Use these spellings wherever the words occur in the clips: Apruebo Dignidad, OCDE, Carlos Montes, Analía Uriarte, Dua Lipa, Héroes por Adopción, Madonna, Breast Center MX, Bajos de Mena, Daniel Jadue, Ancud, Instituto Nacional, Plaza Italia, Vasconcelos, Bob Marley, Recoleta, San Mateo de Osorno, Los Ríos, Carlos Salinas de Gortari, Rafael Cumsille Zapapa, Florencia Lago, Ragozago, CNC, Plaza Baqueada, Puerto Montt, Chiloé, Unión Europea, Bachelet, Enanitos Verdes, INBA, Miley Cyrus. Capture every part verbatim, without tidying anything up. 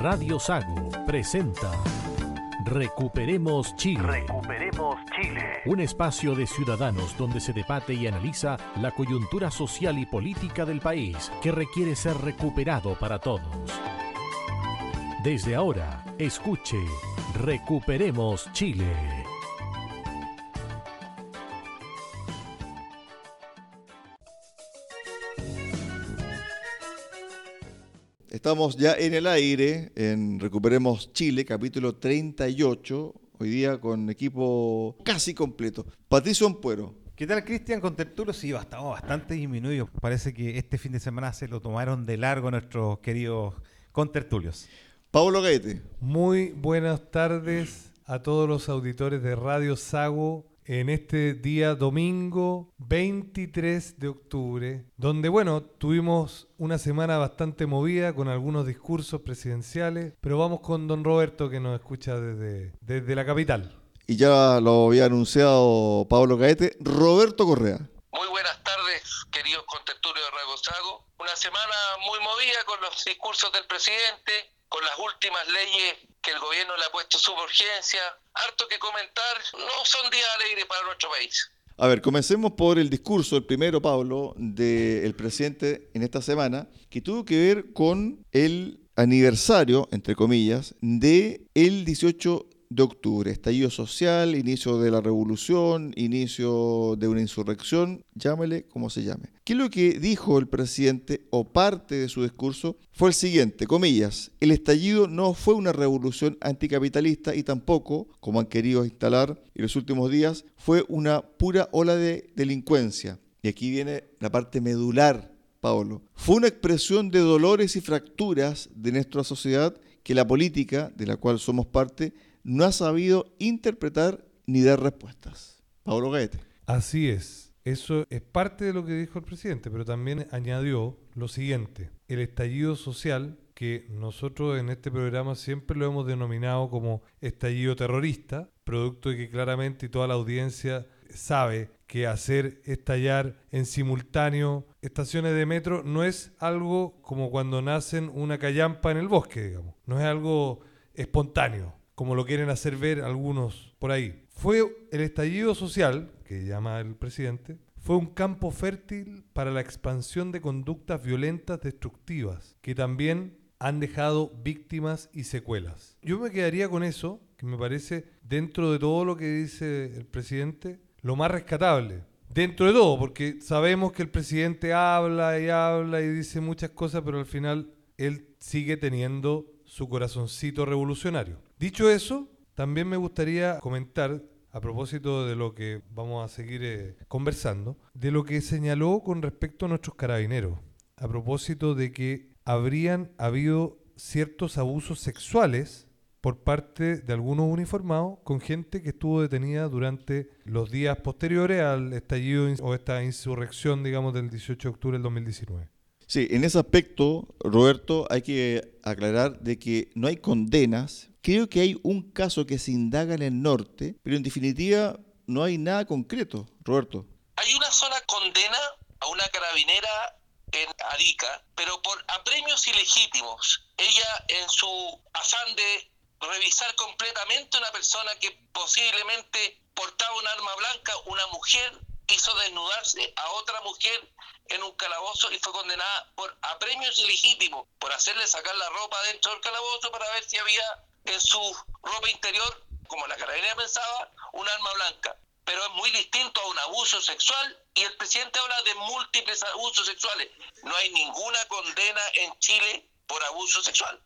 Radio Sago presenta Recuperemos Chile. Recuperemos Chile. Un espacio de ciudadanos donde se debate y analiza la coyuntura social y política del país que requiere ser recuperado para todos. Desde ahora, escuche Recuperemos Chile. Estamos ya en el aire, en Recuperemos Chile, capítulo treinta y ocho, hoy día con equipo casi completo. Patricio Ampuero. ¿Qué tal, Cristian? Con tertulios, sí, estamos bastante disminuidos. Parece que este fin de semana se lo tomaron de largo nuestros queridos contertulios. Pablo Gaete. Muy buenas tardes a todos los auditores de Radio Sago en este día domingo veintitrés de octubre, donde, bueno, tuvimos una semana bastante movida con algunos discursos presidenciales, pero vamos con don Roberto, que nos escucha desde, desde la capital. Y ya lo había anunciado Pablo Gaete, Roberto Correa. Muy buenas tardes, queridos contertulios de Ragozago. Una semana muy movida con los discursos del presidente, con las últimas leyes que el gobierno le ha puesto su urgencia. Harto que comentar, no son días alegres para nuestro país. A ver, comencemos por el discurso, el primero, Pablo, del presidente en esta semana, que tuvo que ver con el aniversario, entre comillas, de el dieciocho de octubre. Estallido social, inicio de la revolución, inicio de una insurrección, llámele como se llame. ¿Qué es lo que dijo el presidente o parte de su discurso? Fue el siguiente, comillas, el estallido no fue una revolución anticapitalista y tampoco, como han querido instalar en los últimos días, fue una pura ola de delincuencia. Y aquí viene la parte medular, Pablo. Fue una expresión de dolores y fracturas de nuestra sociedad que la política, de la cual somos parte, no ha sabido interpretar ni dar respuestas. Pablo Gaete. Así es. Eso es parte de lo que dijo el presidente, pero también añadió lo siguiente. El estallido social, que nosotros en este programa siempre lo hemos denominado como estallido terrorista, producto de que claramente toda la audiencia sabe que hacer estallar en simultáneo estaciones de metro no es algo como cuando nacen una callampa en el bosque, digamos. No es algo espontáneo, como lo quieren hacer ver algunos por ahí. Fue el estallido social, que llama el presidente, fue un campo fértil para la expansión de conductas violentas destructivas, que también han dejado víctimas y secuelas. Yo me quedaría con eso, que me parece, dentro de todo lo que dice el presidente, lo más rescatable. Dentro de todo, porque sabemos que el presidente habla y habla y dice muchas cosas, pero al final él sigue teniendo su corazoncito revolucionario. Dicho eso, también me gustaría comentar, a propósito de lo que vamos a seguir eh, conversando, de lo que señaló con respecto a nuestros carabineros, a propósito de que habrían habido ciertos abusos sexuales por parte de algunos uniformados con gente que estuvo detenida durante los días posteriores al estallido o esta insurrección, digamos, del dieciocho de octubre del dos mil diecinueve. Sí, en ese aspecto, Roberto, hay que aclarar de que no hay condenas. Creo que hay un caso que se indaga en el norte, pero en definitiva no hay nada concreto, Roberto. Hay una sola condena a una carabinera en Arica, pero por apremios ilegítimos. Ella, en su afán de revisar completamente a una persona que posiblemente portaba un arma blanca, una mujer hizo desnudarse a otra mujer en un calabozo y fue condenada por apremios ilegítimos, por hacerle sacar la ropa dentro del calabozo para ver si había en su ropa interior, como la carabinera pensaba, un arma blanca. Pero es muy distinto a un abuso sexual, y el presidente habla de múltiples abusos sexuales. No hay ninguna condena en Chile por abuso sexual.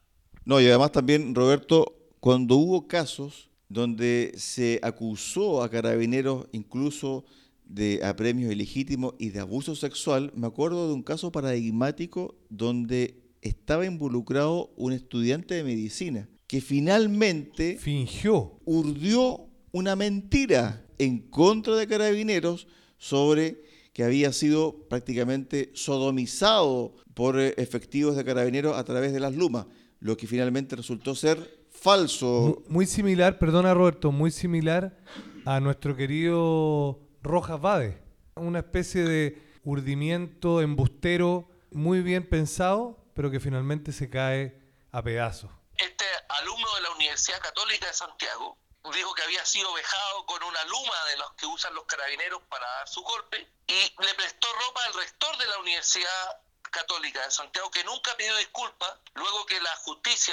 No, y además también, Roberto, cuando hubo casos donde se acusó a carabineros incluso de apremios ilegítimos y de abuso sexual, me acuerdo de un caso paradigmático donde estaba involucrado un estudiante de medicina que finalmente fingió, urdió una mentira en contra de carabineros sobre que había sido prácticamente sodomizado por efectivos de carabineros a través de las lumas, lo que finalmente resultó ser falso. Muy similar, perdona Roberto, muy similar a nuestro querido Rojas Vade, una especie de urdimiento embustero muy bien pensado, pero que finalmente se cae a pedazos. Universidad Católica de Santiago dijo que había sido vejado con una luma de los que usan los carabineros para dar su golpe, y le prestó ropa al rector de la Universidad Católica de Santiago, que nunca pidió disculpas, luego que la justicia,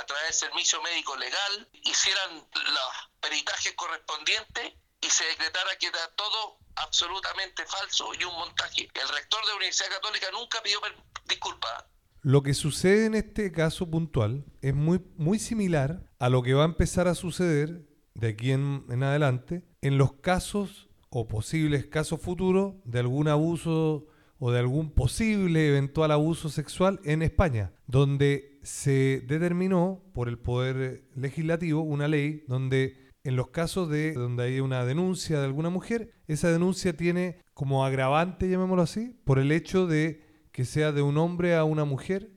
a través del servicio médico legal, hicieran los peritajes correspondientes y se decretara que era todo absolutamente falso y un montaje. El rector de la Universidad Católica nunca pidió per- disculpas. Lo que sucede en este caso puntual es muy, muy similar a lo que va a empezar a suceder de aquí en, en adelante en los casos o posibles casos futuros de algún abuso o de algún posible eventual abuso sexual en España, donde se determinó por el Poder Legislativo una ley donde en los casos de donde hay una denuncia de alguna mujer, esa denuncia tiene como agravante, llamémoslo así, por el hecho de que sea de un hombre a una mujer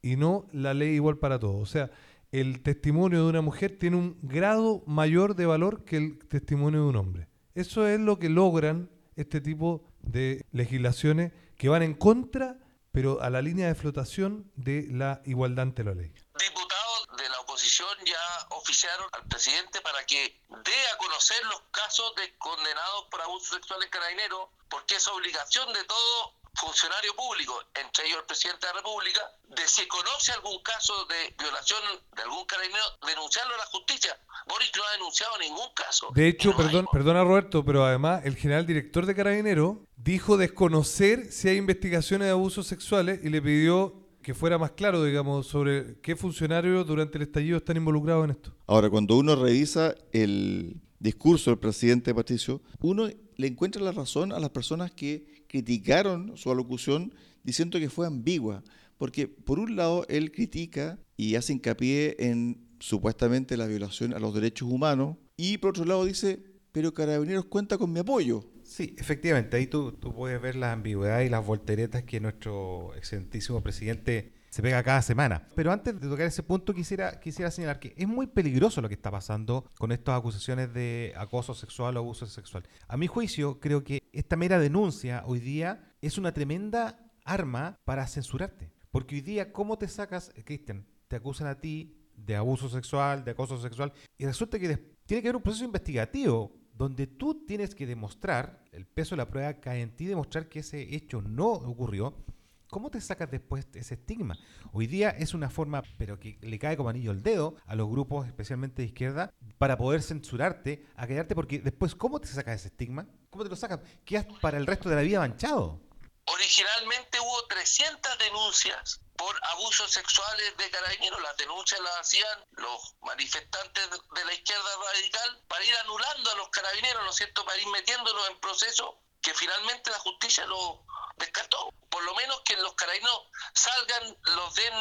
y no la ley igual para todos. O sea, el testimonio de una mujer tiene un grado mayor de valor que el testimonio de un hombre. Eso es lo que logran este tipo de legislaciones que van en contra, pero a la línea de flotación de la igualdad ante la ley. Diputados de la oposición ya oficiaron al presidente para que dé a conocer los casos de condenados por abusos sexuales carabineros, porque es obligación de todo funcionario público, entre ellos el presidente de la República, de si conoce algún caso de violación de algún carabinero, denunciarlo a la justicia. Boris no ha denunciado ningún caso. De hecho, no perdón, hay... perdona Roberto, pero además el general director de Carabineros dijo desconocer si hay investigaciones de abusos sexuales y le pidió que fuera más claro, digamos, sobre qué funcionarios durante el estallido están involucrados en esto. Ahora, cuando uno revisa el discurso del presidente Patricio, uno le encuentra la razón a las personas que criticaron su alocución diciendo que fue ambigua, porque por un lado él critica y hace hincapié en supuestamente la violación a los derechos humanos, y por otro lado dice, pero Carabineros cuenta con mi apoyo. Sí, efectivamente, ahí tú, tú puedes ver las ambigüedades y las volteretas que nuestro excelentísimo presidente se pega cada semana. Pero antes de tocar ese punto, quisiera, quisiera señalar que es muy peligroso lo que está pasando con estas acusaciones de acoso sexual o abuso sexual. A mi juicio, creo que esta mera denuncia hoy día es una tremenda arma para censurarte. Porque hoy día, ¿cómo te sacas, Cristian? Te acusan a ti de abuso sexual, de acoso sexual, y resulta que tiene que haber un proceso investigativo donde tú tienes que demostrar, el peso de la prueba cae en ti, demostrar que ese hecho no ocurrió. ¿Cómo te sacas después ese estigma? Hoy día es una forma, pero que le cae como anillo al dedo a los grupos, especialmente de izquierda, para poder censurarte, a callarte, porque después, ¿cómo te sacas ese estigma? ¿Cómo te lo sacas? Quedas para el resto de la vida manchado. Originalmente hubo trescientas denuncias por abusos sexuales de carabineros. Las denuncias las hacían los manifestantes de la izquierda radical para ir anulando a los carabineros, ¿no es cierto?, para ir metiéndolos en proceso que finalmente la justicia lo descartó. Por lo menos que los carabineros salgan, los den,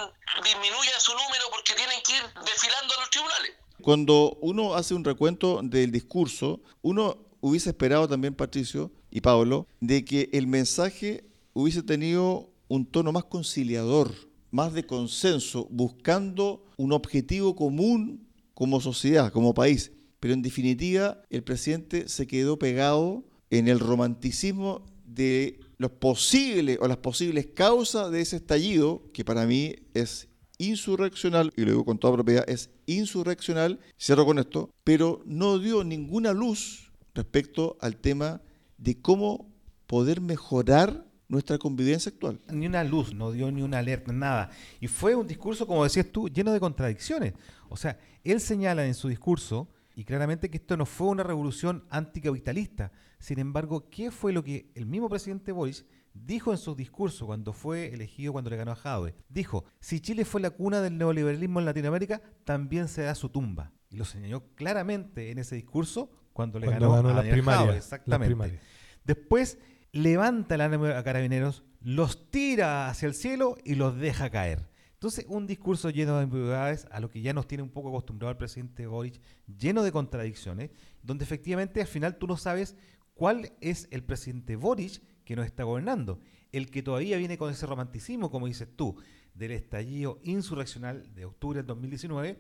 disminuyan su número porque tienen que ir desfilando a los tribunales. Cuando uno hace un recuento del discurso, uno hubiese esperado también, Patricio y Pablo, de que el mensaje hubiese tenido un tono más conciliador, más de consenso, buscando un objetivo común como sociedad, como país. Pero en definitiva, el presidente se quedó pegado en el romanticismo de los posibles o las posibles causas de ese estallido, que para mí es insurreccional, y lo digo con toda propiedad, es insurreccional, cierro con esto, pero no dio ninguna luz respecto al tema de cómo poder mejorar nuestra convivencia actual. Ni una luz, no dio ni una alerta, nada. Y fue un discurso, como decías tú, lleno de contradicciones. O sea, él señala en su discurso, y claramente que esto no fue una revolución anticapitalista. Sin embargo, ¿qué fue lo que el mismo presidente Boris dijo en su discurso cuando fue elegido, cuando le ganó a Jadue? Dijo, si Chile fue la cuna del neoliberalismo en Latinoamérica, también será su tumba. Y lo señaló claramente en ese discurso cuando le cuando ganó, ganó a Daniel Jadue. Exactamente. Después levanta el ánimo a Carabineros, los tira hacia el cielo y los deja caer. Entonces, un discurso lleno de ambigüedades, a lo que ya nos tiene un poco acostumbrado el presidente Boric, lleno de contradicciones, donde efectivamente al final tú no sabes cuál es el presidente Boric que nos está gobernando, el que todavía viene con ese romanticismo, como dices tú, del estallido insurreccional de octubre del dos mil diecinueve,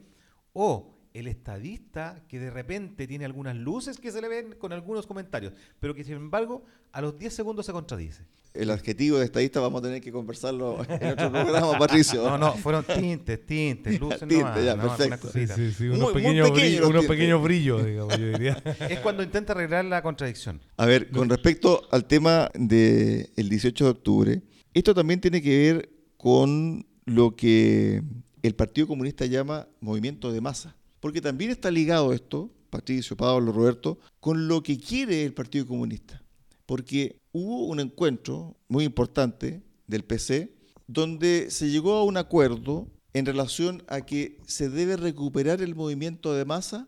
o el estadista que de repente tiene algunas luces que se le ven con algunos comentarios, pero que sin embargo a los diez segundos se contradice. el adjetivo de estadista vamos a tener que conversarlo en otro programa, Patricio. No, no, fueron tintes, tintes, luces tinte, nomás, ya, nomás, perfecto. Sí, sí, sí, unos muy, pequeños muy pequeño brillos, unos pequeños brillos, digamos, yo diría. Es cuando intenta arreglar la contradicción. A ver, con respecto al tema del dieciocho de octubre, esto también tiene que ver con lo que el Partido Comunista llama movimiento de masa, porque también está ligado esto, Patricio, Pablo, Roberto, con lo que quiere el Partido Comunista, porque hubo un encuentro muy importante del P C donde se llegó a un acuerdo en relación a que se debe recuperar el movimiento de masa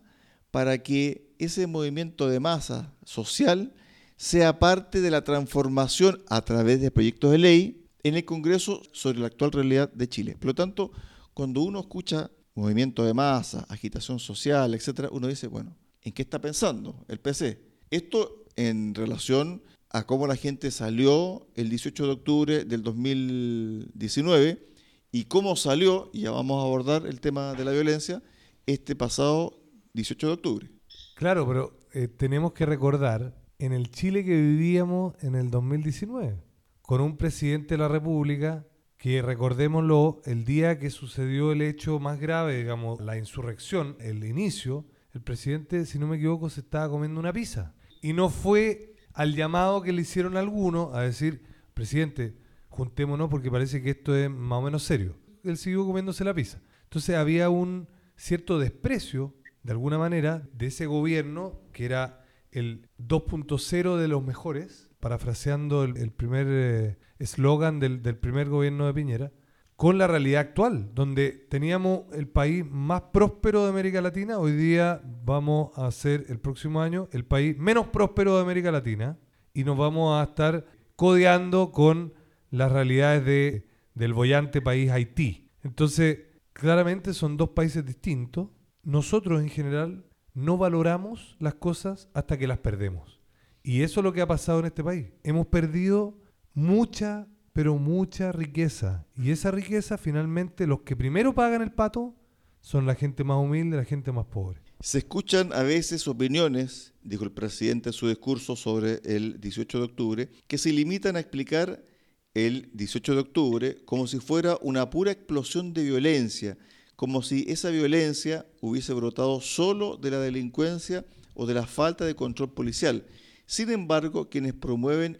para que ese movimiento de masa social sea parte de la transformación a través de proyectos de ley en el Congreso sobre la actual realidad de Chile. Por lo tanto, cuando uno escucha movimiento de masa, agitación social, etcétera, uno dice, bueno, ¿en qué está pensando el P C? Esto en relación a cómo la gente salió el dieciocho de octubre del dos mil diecinueve y cómo salió, y ya vamos a abordar el tema de la violencia, este pasado dieciocho de octubre. Claro, pero eh, tenemos que recordar en el Chile que vivíamos en el dos mil diecinueve, con un presidente de la República que, recordémoslo, el día que sucedió el hecho más grave, digamos, la insurrección, el inicio, el presidente, si no me equivoco, se estaba comiendo una pizza. Y no fue al llamado que le hicieron algunos a decir, presidente, juntémonos porque parece que esto es más o menos serio. Él siguió comiéndose la pizza. Entonces había un cierto desprecio, de alguna manera, de ese gobierno que era el dos punto cero de los mejores, parafraseando el, el primer eslogan eh, del, del primer gobierno de Piñera, con la realidad actual, donde teníamos el país más próspero de América Latina. Hoy día vamos a ser el próximo año el país menos próspero de América Latina y nos vamos a estar codeando con las realidades de, del boyante país Haití. Entonces, claramente son dos países distintos. Nosotros en general no valoramos las cosas hasta que las perdemos. Y eso es lo que ha pasado en este país. Hemos perdido mucha pero mucha riqueza. Y esa riqueza, finalmente, los que primero pagan el pato son la gente más humilde, la gente más pobre. Se escuchan a veces opiniones, dijo el presidente en su discurso sobre el dieciocho de octubre, que se limitan a explicar el dieciocho de octubre como si fuera una pura explosión de violencia, como si esa violencia hubiese brotado solo de la delincuencia o de la falta de control policial. Sin embargo, quienes promueven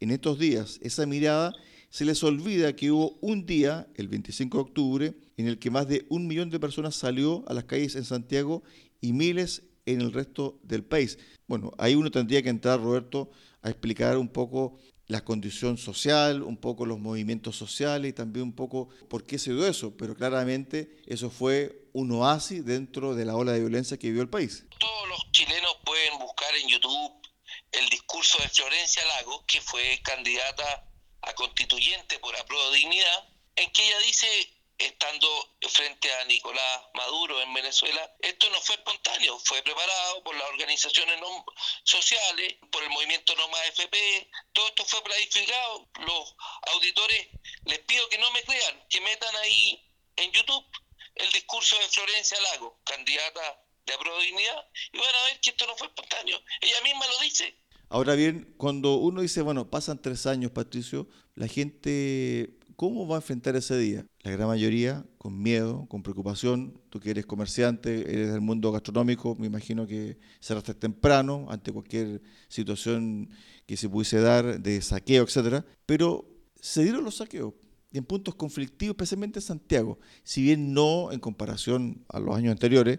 en estos días esa mirada se les olvida que hubo un día, el veinticinco de octubre, en el que más de un millón de personas salió a las calles en Santiago y miles en el resto del país. Bueno, ahí uno tendría que entrar, Roberto, a explicar un poco la condición social, un poco los movimientos sociales y también un poco por qué se dio eso, pero claramente eso fue un oasis dentro de la ola de violencia que vivió el país. Todos los chilenos pueden buscar en YouTube el discurso de Florencia Lago, que fue candidata a constituyente por Apruebo Dignidad, en que ella dice, estando frente a Nicolás Maduro en Venezuela, esto no fue espontáneo, fue preparado por las organizaciones no sociales, por el movimiento No Más F P, todo esto fue planificado. Los auditores, les pido que no me crean, que metan ahí en YouTube el discurso de Florencia Lago, candidata de Apruebo Dignidad, y van a ver que esto no fue espontáneo, ella misma lo dice. Ahora bien, cuando uno dice, bueno, pasan tres años, Patricio, la gente, ¿cómo va a enfrentar ese día? La gran mayoría con miedo, con preocupación. Tú que eres comerciante, eres del mundo gastronómico, me imagino que cerraste temprano ante cualquier situación que se pudiese dar de saqueo, etcétera. Pero se dieron los saqueos en puntos conflictivos, especialmente en Santiago. Si bien no en comparación a los años anteriores,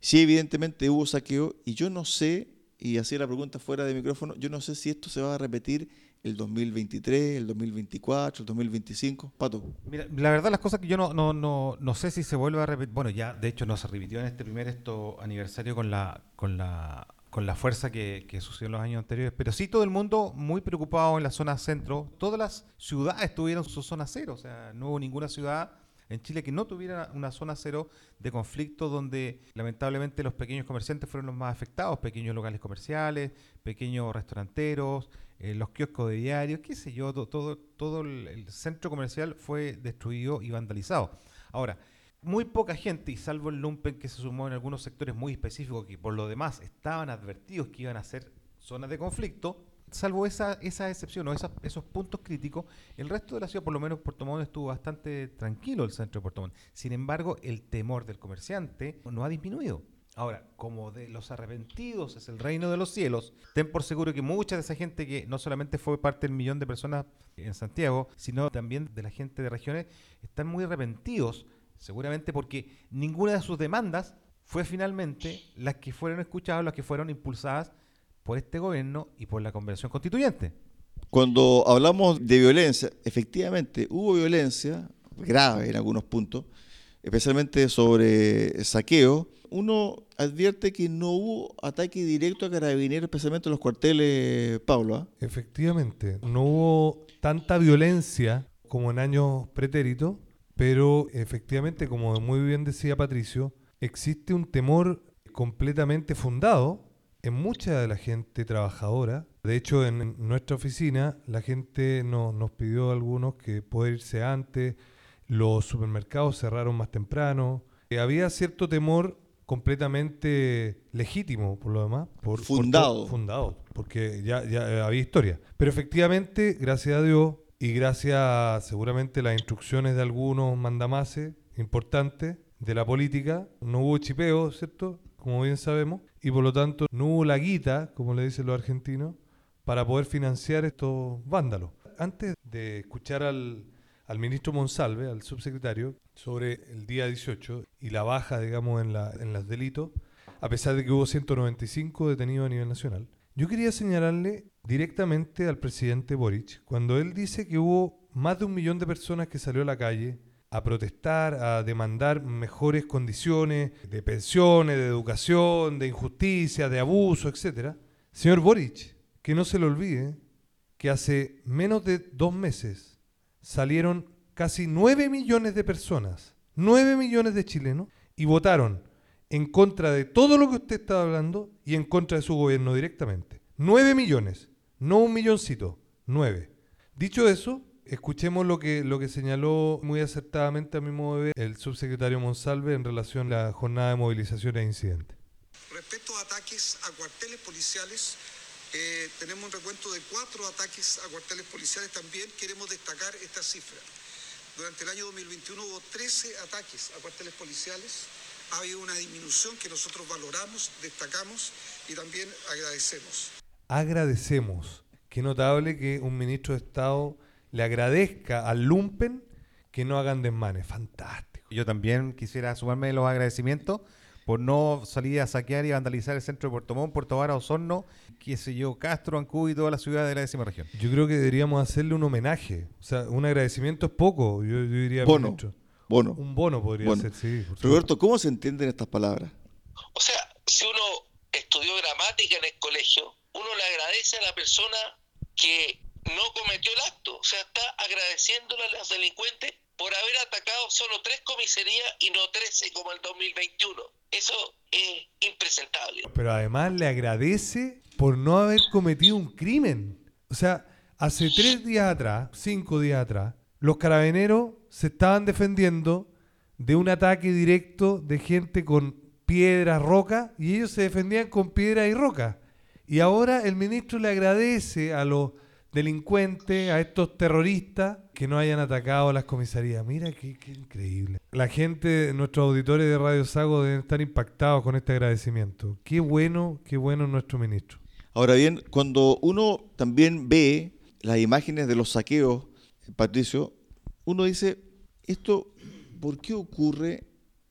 sí, evidentemente hubo saqueo, y yo no sé, y hacía la pregunta fuera de micrófono, yo no sé si esto se va a repetir el dos mil veintitrés, el dos mil veinticuatro, el dos mil veinticinco. Pato. Mira, la verdad, las cosas que yo no no no no sé si se vuelve a repetir. Bueno, ya de hecho no se repitió en este primer esto aniversario con la con la con la fuerza que, que sucedió en los años anteriores, pero sí todo el mundo muy preocupado en la zona centro. Todas las ciudades tuvieron su zona cero, o sea, no hubo ninguna ciudad en Chile que no tuviera una zona cero de conflicto, donde lamentablemente los pequeños comerciantes fueron los más afectados, pequeños locales comerciales, pequeños restauranteros, eh, los kioscos de diarios, qué sé yo, todo, todo, todo el centro comercial fue destruido y vandalizado. Ahora, muy poca gente, y salvo el lumpen que se sumó en algunos sectores muy específicos que por lo demás estaban advertidos que iban a ser zonas de conflicto, salvo esa esa excepción o esa, esos puntos críticos, el resto de la ciudad, por lo menos Puerto Montt, estuvo bastante tranquilo, el centro de Puerto Montt. Sin embargo, el temor del comerciante no ha disminuido. Ahora, como de los arrepentidos es el reino de los cielos, ten por seguro que mucha de esa gente, que no solamente fue parte del millón de personas en Santiago, sino también de la gente de regiones, están muy arrepentidos, seguramente porque ninguna de sus demandas fue finalmente las que fueron escuchadas, las que fueron impulsadas por este gobierno y por la Convención Constituyente. Cuando hablamos de violencia, efectivamente hubo violencia grave en algunos puntos, especialmente sobre saqueo. Uno advierte que no hubo ataque directo a carabineros, especialmente en los cuarteles, Pablo. ¿eh? Efectivamente, no hubo tanta violencia como en años pretéritos, pero efectivamente, como muy bien decía Patricio, existe un temor completamente fundado en mucha de la gente trabajadora. De hecho, en nuestra oficina la gente no, nos pidió a algunos que poder irse antes, los supermercados cerraron más temprano, eh, había cierto temor completamente legítimo, por lo demás. Por, fundado. Por, fundado, porque ya, ya había historia. Pero efectivamente, gracias a Dios y gracias seguramente a las instrucciones de algunos mandamases importantes de la política, no hubo chipeo, ¿cierto? Como bien sabemos. Y por lo tanto, no hubo la guita, como le dicen los argentinos, para poder financiar estos vándalos. Antes de escuchar al... al ministro Monsalve, al subsecretario, sobre el día dieciocho y la baja, digamos, en, la, en los delitos, a pesar de que hubo ciento noventa y cinco detenidos a nivel nacional. Yo quería señalarle directamente al presidente Boric, cuando él dice que hubo más de un millón de personas que salió a la calle a protestar, a demandar mejores condiciones de pensiones, de educación, de injusticia, de abuso, etcétera. Señor Boric, que no se le olvide que hace menos de dos meses salieron casi nueve millones de personas, nueve millones de chilenos, y votaron en contra de todo lo que usted está hablando y en contra de su gobierno directamente. nueve millones, no un milloncito, nueve. Dicho eso, escuchemos lo que, lo que señaló muy acertadamente, a mi modo de ver, el subsecretario Monsalve en relación a la jornada de movilización e incidentes. Respecto a ataques a cuarteles policiales, Eh, tenemos un recuento de cuatro ataques a cuarteles policiales. También queremos destacar esta cifra. Durante el año dos mil veintiuno hubo trece ataques a cuarteles policiales. Ha habido una disminución que nosotros valoramos, destacamos y también agradecemos. Agradecemos. Qué notable que un ministro de Estado le agradezca al lumpen que no hagan desmanes. Fantástico. Yo también quisiera sumarme los agradecimientos por no salir a saquear y vandalizar el centro de Puerto Montt, Puerto Varas, Osorno, qué sé yo, Castro, Ancud y toda la ciudad de la décima región. Yo creo que deberíamos hacerle un homenaje. O sea, un agradecimiento es poco, yo, yo diría. Bono, bono. Un bono podría bono. ser, sí. Roberto, ¿cómo se entienden estas palabras? O sea, si uno estudió gramática en el colegio, uno le agradece a la persona que no cometió el acto. O sea, está agradeciéndole a los delincuentes por haber atacado solo tres comisarías y no trece como el dos mil veintiuno. Eso es impresentable. Pero además le agradece por no haber cometido un crimen. O sea, hace tres días atrás, cinco días atrás, los carabineros se estaban defendiendo de un ataque directo de gente con piedras, rocas, y ellos se defendían con piedras y rocas. Y ahora el ministro le agradece a los delincuentes, a estos terroristas que no hayan atacado a las comisarías. Mira qué, qué increíble. La gente, nuestros auditores de Radio Sago deben estar impactados con este agradecimiento. Qué bueno, qué bueno nuestro ministro. Ahora bien, cuando uno también ve las imágenes de los saqueos, Patricio, uno dice, esto, ¿por qué ocurre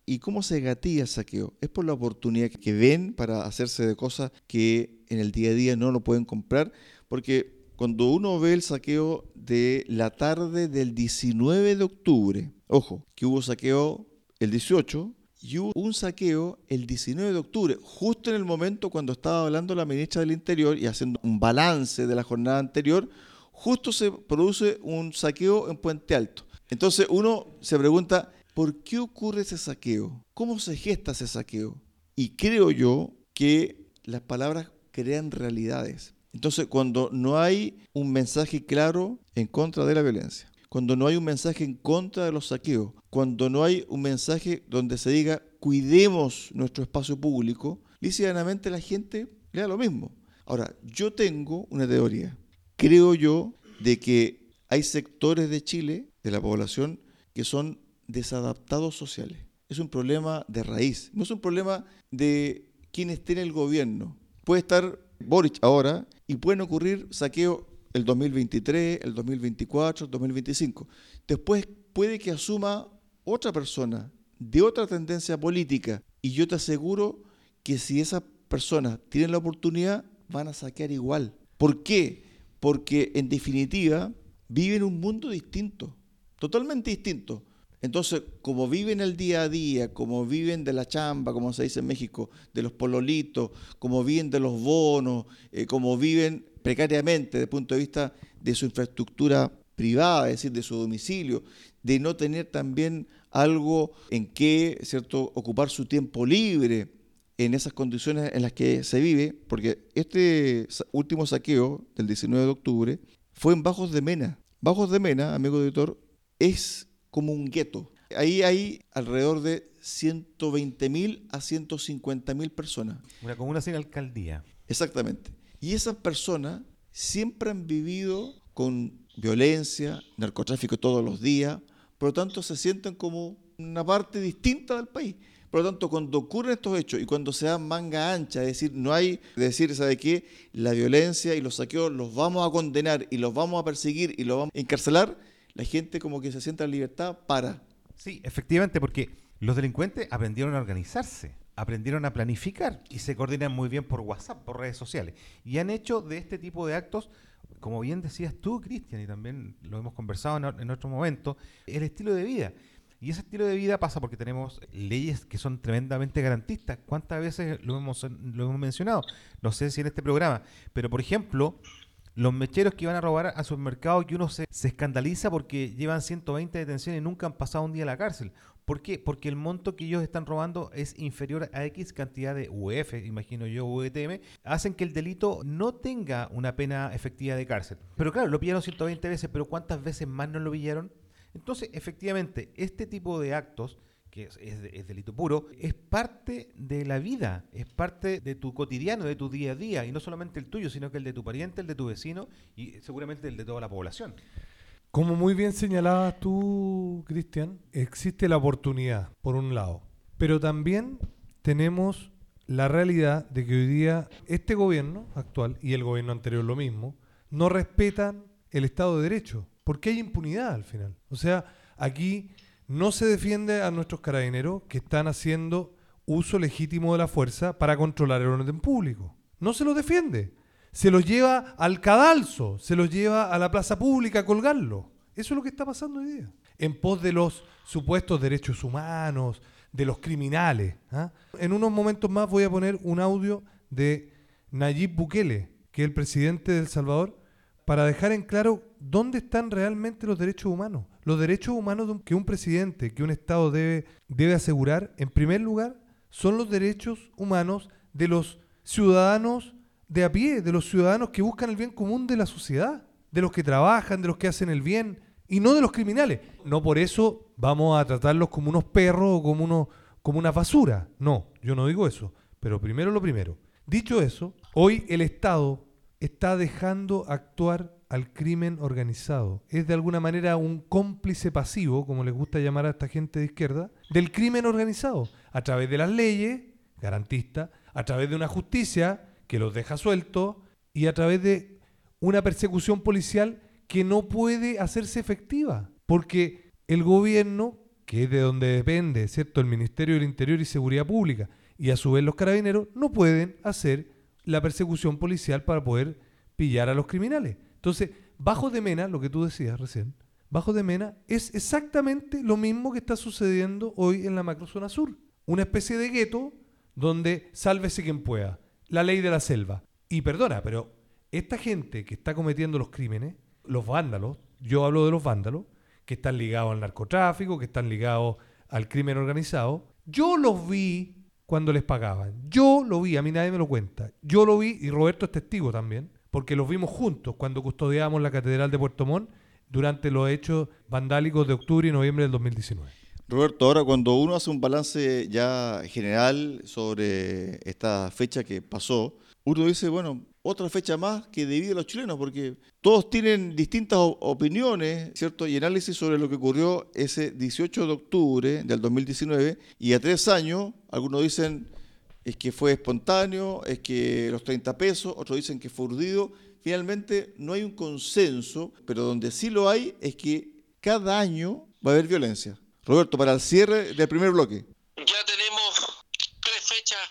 y cómo se gatilla el saqueo? Es por la oportunidad que ven para hacerse de cosas que en el día a día no lo pueden comprar, porque cuando uno ve el saqueo de la tarde del diecinueve de octubre, ojo, que hubo saqueo el dieciocho y hubo un saqueo el diecinueve de octubre, justo en el momento cuando estaba hablando la ministra del Interior y haciendo un balance de la jornada anterior, justo se produce un saqueo en Puente Alto. Entonces uno se pregunta, ¿por qué ocurre ese saqueo? ¿Cómo se gesta ese saqueo? Y creo yo que las palabras crean realidades. Entonces, cuando no hay un mensaje claro en contra de la violencia, cuando no hay un mensaje en contra de los saqueos, cuando no hay un mensaje donde se diga cuidemos nuestro espacio público, lisa y llanamente la gente le da lo mismo. Ahora, yo tengo una teoría. Creo yo de que hay sectores de Chile, de la población, que son desadaptados sociales. Es un problema de raíz. No es un problema de quienes estén en el gobierno. Puede estar Boric ahora y pueden ocurrir saqueos el dos mil veintitrés, el dos mil veinticuatro, el dos mil veinticinco. Después puede que asuma otra persona de otra tendencia política. Y yo te aseguro que si esas personas tienen la oportunidad, van a saquear igual. ¿Por qué? Porque en definitiva viven un mundo distinto, totalmente distinto. Entonces, como viven el día a día, como viven de la chamba, como se dice en México, de los pololitos, como viven de los bonos, eh, como viven precariamente desde el punto de vista de su infraestructura privada, es decir, de su domicilio, de no tener también algo en que, ¿cierto?, ocupar su tiempo libre en esas condiciones en las que se vive, porque este último saqueo del diecinueve de octubre fue en Bajos de Mena. Bajos de Mena, amigo editor, es como un gueto. Ahí hay alrededor de ciento veinte mil a ciento cincuenta mil personas. Una comuna sin alcaldía. Exactamente. Y esas personas siempre han vivido con violencia, narcotráfico todos los días, por lo tanto se sienten como una parte distinta del país. Por lo tanto, cuando ocurren estos hechos y cuando se da manga ancha, es decir, no hay decir, ¿sabe qué? La violencia y los saqueos los vamos a condenar y los vamos a perseguir y los vamos a encarcelar, la gente como que se sienta en libertad para. Sí, efectivamente, porque los delincuentes aprendieron a organizarse, aprendieron a planificar y se coordinan muy bien por WhatsApp, por redes sociales. Y han hecho de este tipo de actos, como bien decías tú, Cristian, y también lo hemos conversado en, en otro momento, el estilo de vida. Y ese estilo de vida pasa porque tenemos leyes que son tremendamente garantistas. ¿Cuántas veces lo hemos, lo hemos mencionado? No sé si en este programa. Pero, por ejemplo, los mecheros que van a robar a supermercados, que uno se, se escandaliza porque llevan ciento veinte detenciones y nunca han pasado un día a la cárcel. ¿Por qué? Porque el monto que ellos están robando es inferior a X cantidad de U F, imagino yo, U E T M, hacen que el delito no tenga una pena efectiva de cárcel. Pero claro, lo pillaron ciento veinte veces, pero ¿cuántas veces más no lo pillaron? Entonces, efectivamente, este tipo de actos, que es, es, es delito puro, es parte de la vida, es parte de tu cotidiano, de tu día a día, y no solamente el tuyo, sino que el de tu pariente, el de tu vecino y seguramente el de toda la población. Como muy bien señalabas tú, Cristian, existe la oportunidad, por un lado, pero también tenemos la realidad de que hoy día este gobierno actual y el gobierno anterior lo mismo, no respetan el Estado de Derecho. Porque hay impunidad al final. O sea, aquí no se defiende a nuestros carabineros que están haciendo uso legítimo de la fuerza para controlar el orden público. No se los defiende. Se los lleva al cadalso, se los lleva a la plaza pública a colgarlo. Eso es lo que está pasando hoy día. En pos de los supuestos derechos humanos, de los criminales. ¿eh? En unos momentos más voy a poner un audio de Nayib Bukele, que es el presidente de El Salvador, para dejar en claro dónde están realmente los derechos humanos. Los derechos humanos que un presidente, que un Estado debe, debe asegurar, en primer lugar, son los derechos humanos de los ciudadanos de a pie, de los ciudadanos que buscan el bien común de la sociedad, de los que trabajan, de los que hacen el bien, y no de los criminales. No por eso vamos a tratarlos como unos perros o como, unos, como una basura. No, yo no digo eso, pero primero lo primero. Dicho eso, hoy el Estado está dejando actuar al crimen organizado. Es de alguna manera un cómplice pasivo, como les gusta llamar a esta gente de izquierda, del crimen organizado, a través de las leyes garantistas, a través de una justicia que los deja sueltos y a través de una persecución policial que no puede hacerse efectiva, porque el gobierno, que es de donde depende, ¿cierto?, el Ministerio del Interior y Seguridad Pública, y a su vez los carabineros, no pueden hacer la persecución policial para poder pillar a los criminales. Entonces, Bajos de Mena, lo que tú decías recién, Bajos de Mena es exactamente lo mismo que está sucediendo hoy en la macrozona sur. Una especie de gueto donde sálvese quien pueda. La ley de la selva. Y perdona, pero esta gente que está cometiendo los crímenes, los vándalos, yo hablo de los vándalos, que están ligados al narcotráfico, que están ligados al crimen organizado, yo los vi cuando les pagaban. Yo lo vi, a mí nadie me lo cuenta. Yo lo vi, y Roberto es testigo también, porque los vimos juntos cuando custodiábamos la Catedral de Puerto Montt durante los hechos vandálicos de octubre y noviembre del dos mil diecinueve. Roberto, ahora cuando uno hace un balance ya general sobre esta fecha que pasó, uno dice, bueno, otra fecha más que divide a los chilenos, porque todos tienen distintas opiniones, ¿cierto?, y análisis sobre lo que ocurrió ese dieciocho de octubre del dos mil diecinueve, y a tres años, algunos dicen es que fue espontáneo, es que los treinta pesos, otros dicen que fue urdido. Finalmente no hay un consenso, pero donde sí lo hay es que cada año va a haber violencia. Roberto, para el cierre del primer bloque. Ya tenemos tres fechas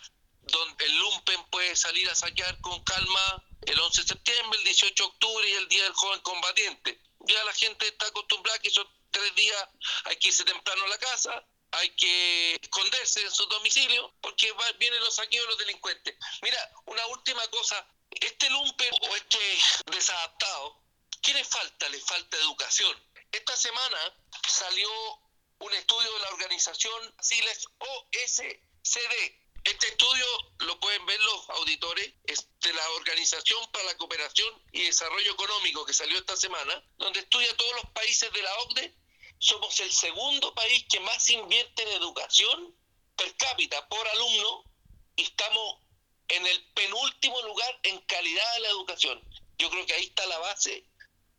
donde el lumpen puede salir a saquear con calma: el once de septiembre, el dieciocho de octubre y el Día del Joven Combatiente. Ya la gente está acostumbrada que esos tres días hay que irse temprano a la casa, hay que esconderse en su domicilio porque va, vienen los saqueos de los delincuentes. Mira, una última cosa. Este lumpen o este desadaptado, ¿qué le falta? Le falta educación. Esta semana salió un estudio de la organización O C D E. Este estudio, lo pueden ver los auditores, es de la Organización para la Cooperación y Desarrollo Económico, que salió esta semana, donde estudia todos los países de la O C D E. Somos el segundo país que más invierte en educación per cápita por alumno y estamos en el penúltimo lugar en calidad de la educación. Yo creo que ahí está la base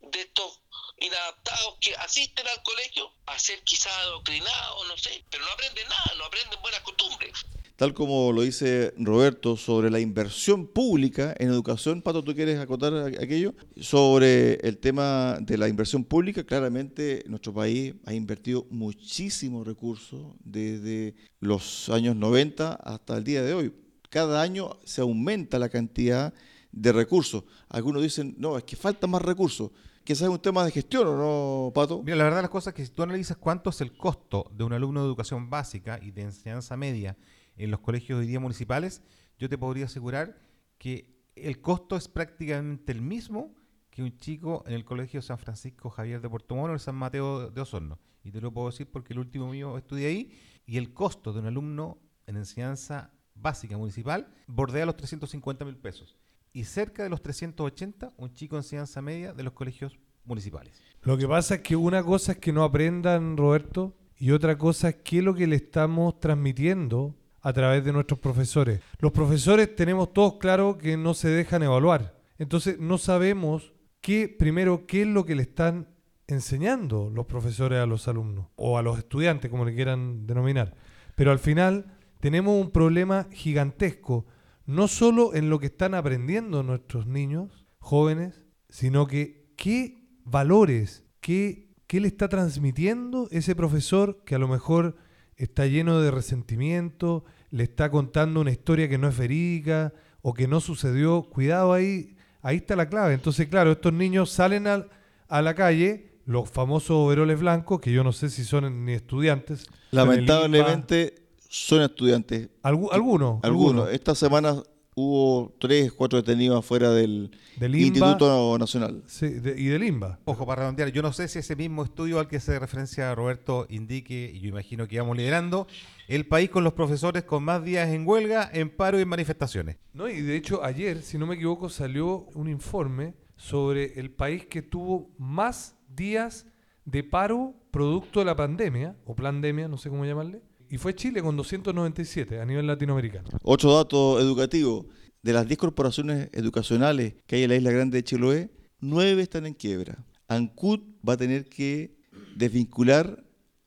de estos inadaptados que asisten al colegio a ser quizás adoctrinados, no sé, pero no aprenden nada, no aprenden buenas costumbres. Tal como lo dice Roberto sobre la inversión pública en educación, Pato, ¿tú quieres acotar aquello? Sobre el tema de la inversión pública, claramente nuestro país ha invertido muchísimos recursos desde los años noventa hasta el día de hoy. Cada año se aumenta la cantidad de recursos. Algunos dicen, no, es que faltan más recursos. Quizás es un tema de gestión, ¿o no, Pato? Mira, la verdad de las cosas es que si tú analizas cuánto es el costo de un alumno de educación básica y de enseñanza media en los colegios hoy día municipales, yo te podría asegurar que el costo es prácticamente el mismo que un chico en el Colegio San Francisco Javier de Puerto Montt o el San Mateo de Osorno. Y te lo puedo decir porque el último mío estudié ahí, y el costo de un alumno en enseñanza básica municipal bordea los trescientos cincuenta mil pesos y cerca de los trescientos ochenta un chico en enseñanza media de los colegios municipales. Lo que pasa es que una cosa es que no aprendan, Roberto, y otra cosa es que lo que le estamos transmitiendo a través de nuestros profesores. Los profesores tenemos todos claro que no se dejan evaluar, entonces no sabemos qué, primero, qué es lo que le están enseñando los profesores a los alumnos o a los estudiantes, como le quieran denominar. Pero al final tenemos un problema gigantesco, no solo en lo que están aprendiendo nuestros niños, jóvenes, sino que qué valores, qué, qué le está transmitiendo ese profesor que a lo mejor está lleno de resentimiento, le está contando una historia que no es verídica o que no sucedió. Cuidado ahí, ahí está la clave. Entonces, claro, estos niños salen a, a la calle, los famosos overoles blancos, que yo no sé si son ni estudiantes. Lamentablemente son estudiantes. Algunos. Algunos. Alguno. Esta semana hubo tres, cuatro detenidos afuera del, del Instituto Nacional. Sí, de, y del I N B A. Ojo, para redondear, yo no sé si ese mismo estudio al que se referencia Roberto indique, y yo imagino que vamos liderando, el país con los profesores con más días en huelga, en paro y en manifestaciones. No, y de hecho ayer, si no me equivoco, salió un informe sobre el país que tuvo más días de paro producto de la pandemia, o pandemia, no sé cómo llamarle, y fue Chile con doscientos noventa y siete a nivel latinoamericano. Otro dato educativo: de las diez corporaciones educacionales que hay en la isla grande de Chiloé, nueve están en quiebra. Ancud va a tener que desvincular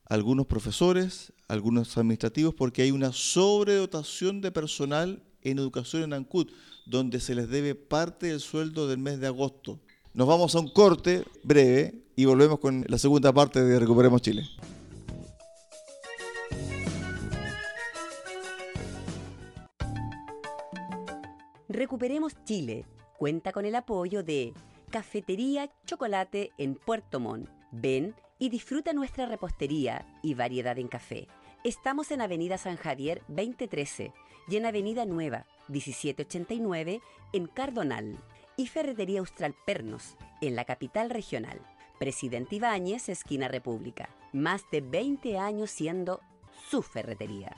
a algunos profesores, a algunos administrativos, porque hay una sobredotación de personal en educación en Ancud, donde se les debe parte del sueldo del mes de agosto. Nos vamos a un corte breve y volvemos con la segunda parte de Recuperemos Chile. Recuperemos Chile cuenta con el apoyo de Cafetería Chocolate en Puerto Montt. Ven y disfruta nuestra repostería y variedad en café. Estamos en Avenida San Javier veinte trece y en Avenida Nueva diecisiete ochenta y nueve en Cardonal, y Ferretería Austral Pernos en la capital regional. Presidente Ibáñez, esquina República. Más de veinte años siendo su ferretería.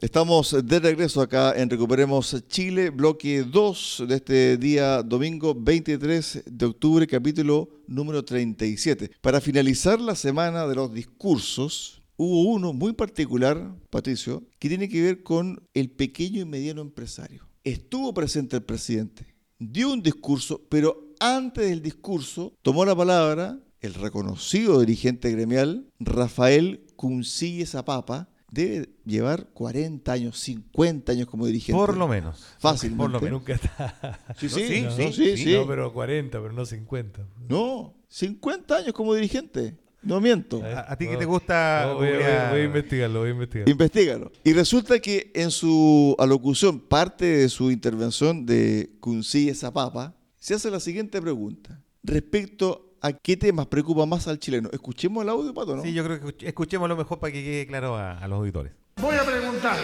Estamos de regreso acá en Recuperemos Chile, bloque dos de este día domingo veintitrés de octubre, capítulo número treinta y siete. Para finalizar la semana de los discursos, hubo uno muy particular, Patricio, que tiene que ver con el pequeño y mediano empresario. Estuvo presente el presidente, dio un discurso, pero antes del discurso tomó la palabra el reconocido dirigente gremial Rafael Cumsille Zapapa. Debe llevar cuarenta años, cincuenta años como dirigente. Por lo menos. Fácil. Por lo menos. Nunca está. Sí, sí, sí, no, sí, no, sí, sí, sí. No, pero cuarenta, pero no cincuenta. No, cincuenta años como dirigente. No miento. ¿A, a ti no, que te gusta? No, voy, voy, a... voy a investigarlo, voy a investigarlo. Investígalo. Y resulta que en su alocución, parte de su intervención de Cumsille Zapapa, se hace la siguiente pregunta. Respecto ¿a qué temas preocupa más al chileno? Escuchemos el audio, Pato, ¿no? Sí, yo creo que escuchemos lo mejor para que quede claro a, a los auditores. Voy a preguntar,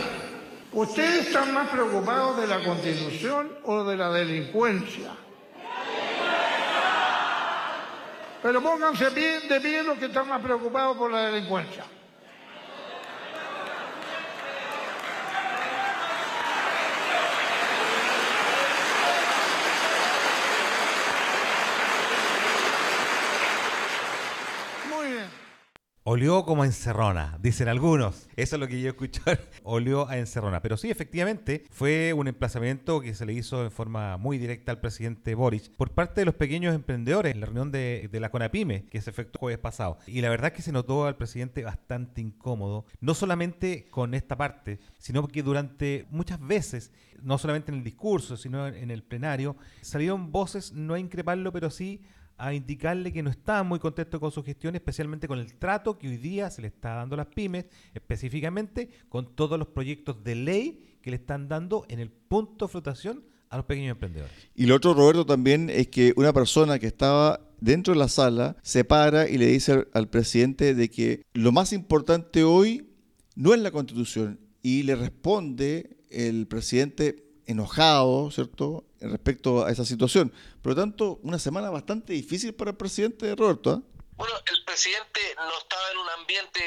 ¿ustedes están más preocupados de la Constitución o de la delincuencia? Pero pónganse bien de pie los que están más preocupados por la delincuencia. Olió como a encerrona, dicen algunos. Eso es lo que yo escuché. Olió a encerrona. Pero sí, efectivamente, fue un emplazamiento que se le hizo en forma muy directa al presidente Boric por parte de los pequeños emprendedores en la reunión de, de la Conapyme que se efectuó el jueves pasado. Y la verdad es que se notó al presidente bastante incómodo, no solamente con esta parte, sino que durante muchas veces, no solamente en el discurso, sino en el plenario, salieron voces no a increparlo, pero sí a indicarle que no está muy contento con su gestión, especialmente con el trato que hoy día se le está dando a las pymes, específicamente con todos los proyectos de ley que le están dando en el punto de flotación a los pequeños emprendedores. Y lo otro, Roberto, también es que una persona que estaba dentro de la sala se para y le dice al, al presidente de que lo más importante hoy no es la Constitución, y le responde el presidente enojado, ¿cierto?, respecto a esa situación. Por lo tanto, una semana bastante difícil para el presidente, Roberto, ¿eh? Bueno, el presidente no estaba en un ambiente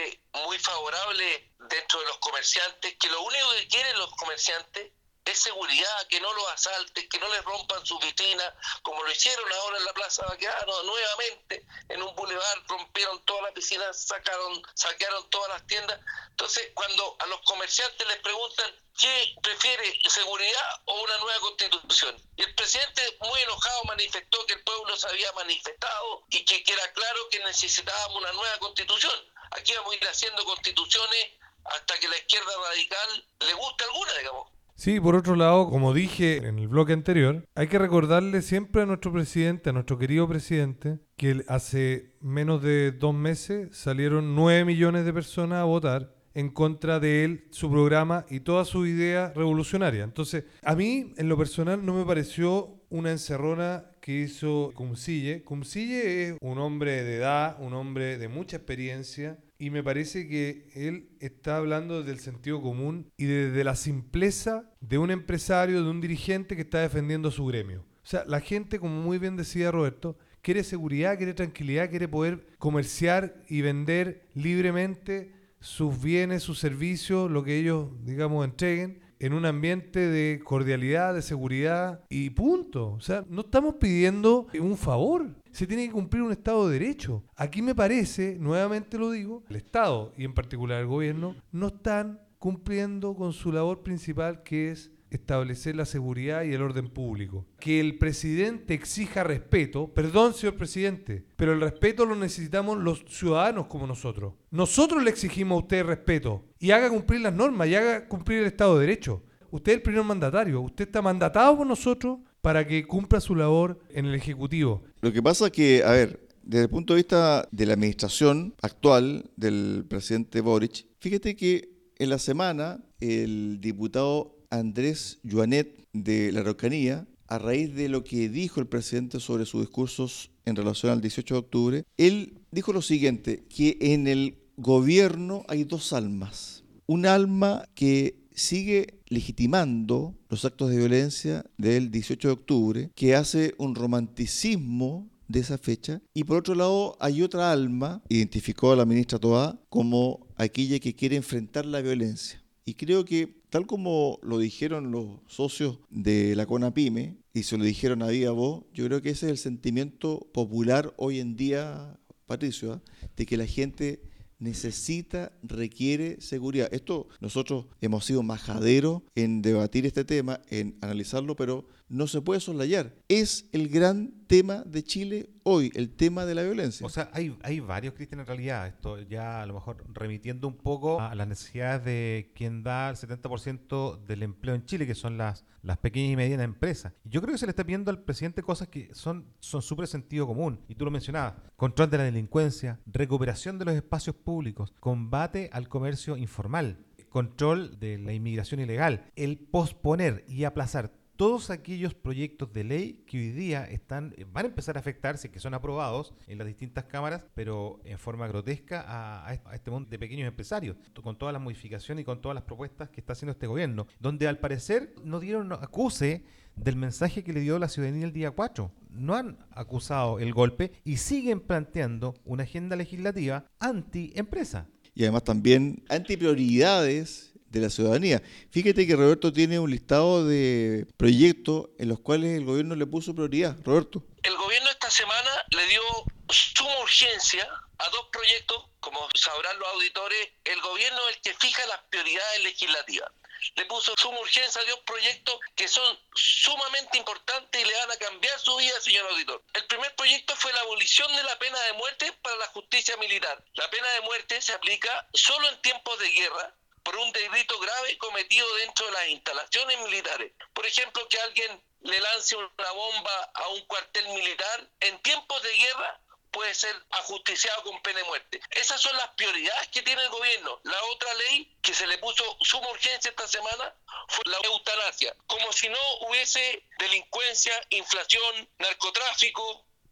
muy favorable dentro de los comerciantes, que lo único que quieren los comerciantes es seguridad, que no los asalten, que no les rompan sus vitrinas, como lo hicieron ahora en la Plaza Baqueada, nuevamente en un bulevar rompieron todas las piscinas, sacaron, saquearon todas las tiendas. Entonces, cuando a los comerciantes les preguntan ¿qué prefiere, seguridad o una nueva constitución? Y el presidente, muy enojado, manifestó que el pueblo se había manifestado y que era claro que necesitábamos una nueva constitución. Aquí vamos a ir haciendo constituciones hasta que la izquierda radical le guste alguna, digamos. Sí, por otro lado, como dije en el bloque anterior, hay que recordarle siempre a nuestro presidente, a nuestro querido presidente, que hace menos de dos meses salieron nueve millones de personas a votar en contra de él, su programa y toda su idea revolucionaria. Entonces, a mí, en lo personal, no me pareció una encerrona que hizo Cumsille. Cumsille es un hombre de edad, un hombre de mucha experiencia, y me parece que él está hablando del sentido común y desde la simpleza de un empresario, de un dirigente que está defendiendo su gremio. O sea, la gente, como muy bien decía Roberto, quiere seguridad, quiere tranquilidad, quiere poder comerciar y vender libremente sus bienes, sus servicios, lo que ellos, digamos, entreguen, en un ambiente de cordialidad, de seguridad y punto. O sea, no estamos pidiendo un favor. Se tiene que cumplir un Estado de Derecho. Aquí me parece, nuevamente lo digo, el Estado y en particular el gobierno no están cumpliendo con su labor principal, que es establecer la seguridad y el orden público. Que el presidente exija respeto, perdón, señor presidente, pero el respeto lo necesitamos los ciudadanos como nosotros. Nosotros le exigimos a usted respeto y haga cumplir las normas y haga cumplir el Estado de Derecho. Usted es el primer mandatario, usted está mandatado por nosotros para que cumpla su labor en el Ejecutivo. Lo que pasa es que, a ver, desde el punto de vista de la administración actual del presidente Boric, fíjate que en la semana el diputado Andrés Jouannet de la Araucanía, a raíz de lo que dijo el presidente sobre sus discursos en relación al dieciocho de octubre, él dijo lo siguiente, que en el gobierno hay dos almas. Un alma que sigue legitimando los actos de violencia del dieciocho de octubre, que hace un romanticismo de esa fecha, y por otro lado hay otra alma, identificó a la ministra Toá como aquella que quiere enfrentar la violencia. Y creo que Tal como lo dijeron los socios de la Conapyme y se lo dijeron a viva voz, yo creo que ese es el sentimiento popular hoy en día, Patricio, ¿eh? de que la gente necesita, requiere seguridad. Esto nosotros hemos sido majaderos en debatir este tema, en analizarlo, pero no se puede soslayar. Es el gran tema de Chile hoy, el tema de la violencia. O sea, hay, hay varios, Cristian, en realidad. Esto ya a lo mejor remitiendo un poco a las necesidades de quien da el setenta por ciento del empleo en Chile, que son las, las pequeñas y medianas empresas. Yo creo que se le está pidiendo al presidente cosas que son son súper sentido común, y tú lo mencionabas. Control de la delincuencia, recuperación de los espacios públicos, combate al comercio informal, control de la inmigración ilegal, el posponer y aplazar todos aquellos proyectos de ley que hoy día están, van a empezar a afectarse, que son aprobados en las distintas cámaras, pero en forma grotesca a, a este mundo de pequeños empresarios, con todas las modificaciones y con todas las propuestas que está haciendo este gobierno, donde al parecer no dieron acuse del mensaje que le dio la ciudadanía el día cuatro. No han acusado el golpe y siguen planteando una agenda legislativa anti-empresa. Y además también anti-prioridades de la ciudadanía. Fíjate que Roberto tiene un listado de proyectos en los cuales el gobierno le puso prioridad. Roberto. El gobierno esta semana le dio suma urgencia a dos proyectos. Como sabrán los auditores, el gobierno es el que fija las prioridades legislativas. Le puso suma urgencia a dos proyectos que son sumamente importantes y le van a cambiar su vida, señor auditor. El primer proyecto fue la abolición de la pena de muerte para la justicia militar. La pena de muerte se aplica solo en tiempos de guerra, por un delito grave cometido dentro de las instalaciones militares. Por ejemplo, que alguien le lance una bomba a un cuartel militar en tiempos de guerra puede ser ajusticiado con pena de muerte. Esas son las prioridades que tiene el gobierno. La otra ley que se le puso suma urgencia esta semana fue la eutanasia. Como si no hubiese delincuencia, inflación, narcotráfico.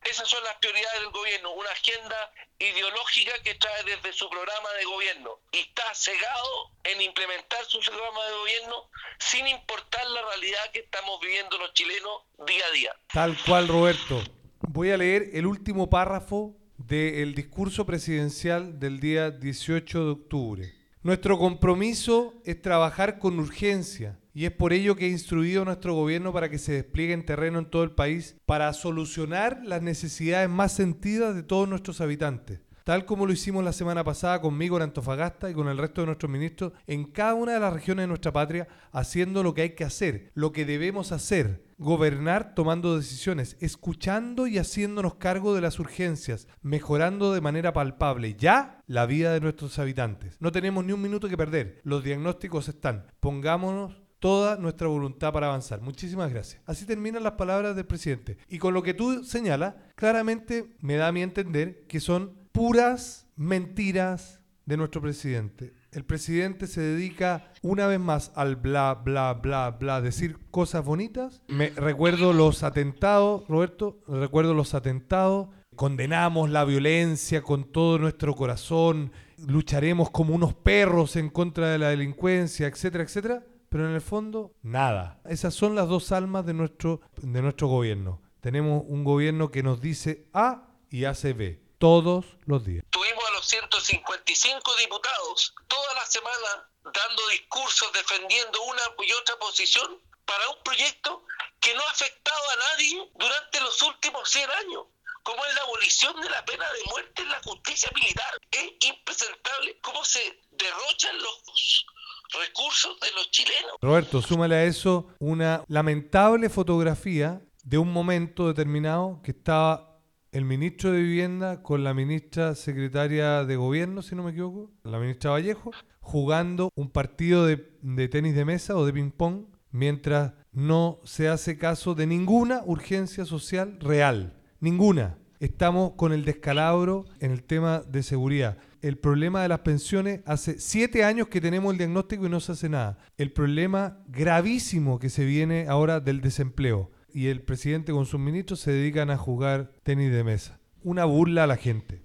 Esas son las prioridades del gobierno, una agenda ideológica que trae desde su programa de gobierno y está cegado en implementar su programa de gobierno sin importar la realidad que estamos viviendo los chilenos día a día. Tal cual, Roberto. Voy a leer el último párrafo del discurso presidencial del día dieciocho de octubre. Nuestro compromiso es trabajar con urgencia. Y es por ello que he instruido a nuestro gobierno para que se despliegue en terreno en todo el país para solucionar las necesidades más sentidas de todos nuestros habitantes, tal como lo hicimos la semana pasada conmigo en Antofagasta y con el resto de nuestros ministros en cada una de las regiones de nuestra patria, haciendo lo que hay que hacer, lo que debemos hacer, gobernar tomando decisiones, escuchando y haciéndonos cargo de las urgencias, mejorando de manera palpable ya la vida de nuestros habitantes. No tenemos ni un minuto que perder, los diagnósticos están, pongámonos toda nuestra voluntad para avanzar. Muchísimas gracias. Así terminan las palabras del presidente. Y con lo que tú señalas, claramente me da a mí entender que son puras mentiras de nuestro presidente. El presidente se dedica una vez más al bla, bla, bla, bla, decir cosas bonitas. Me recuerdo los atentados, Roberto, recuerdo los atentados. Condenamos la violencia con todo nuestro corazón. Lucharemos como unos perros en contra de la delincuencia, etcétera, etcétera. Pero en el fondo, nada. Esas son las dos almas de nuestro, de nuestro gobierno. Tenemos un gobierno que nos dice A y hace B todos los días. Tuvimos a los ciento cincuenta y cinco diputados toda la semana dando discursos, defendiendo una y otra posición para un proyecto que no ha afectado a nadie durante los últimos cien años. Como es la abolición de la pena de muerte en la justicia militar. Es impresentable cómo se derrochan los recursos de los chilenos. Roberto, súmale a eso una lamentable fotografía de un momento determinado que estaba el ministro de Vivienda con la ministra secretaria de Gobierno, si no me equivoco, la ministra Vallejo, jugando un partido de, de tenis de mesa o de ping-pong, mientras no se hace caso de ninguna urgencia social real. Ninguna. Estamos con el descalabro en el tema de seguridad. El problema de las pensiones, hace siete años que tenemos el diagnóstico y no se hace nada. El problema gravísimo que se viene ahora del desempleo. Y el presidente con sus ministros se dedican a jugar tenis de mesa. Una burla a la gente.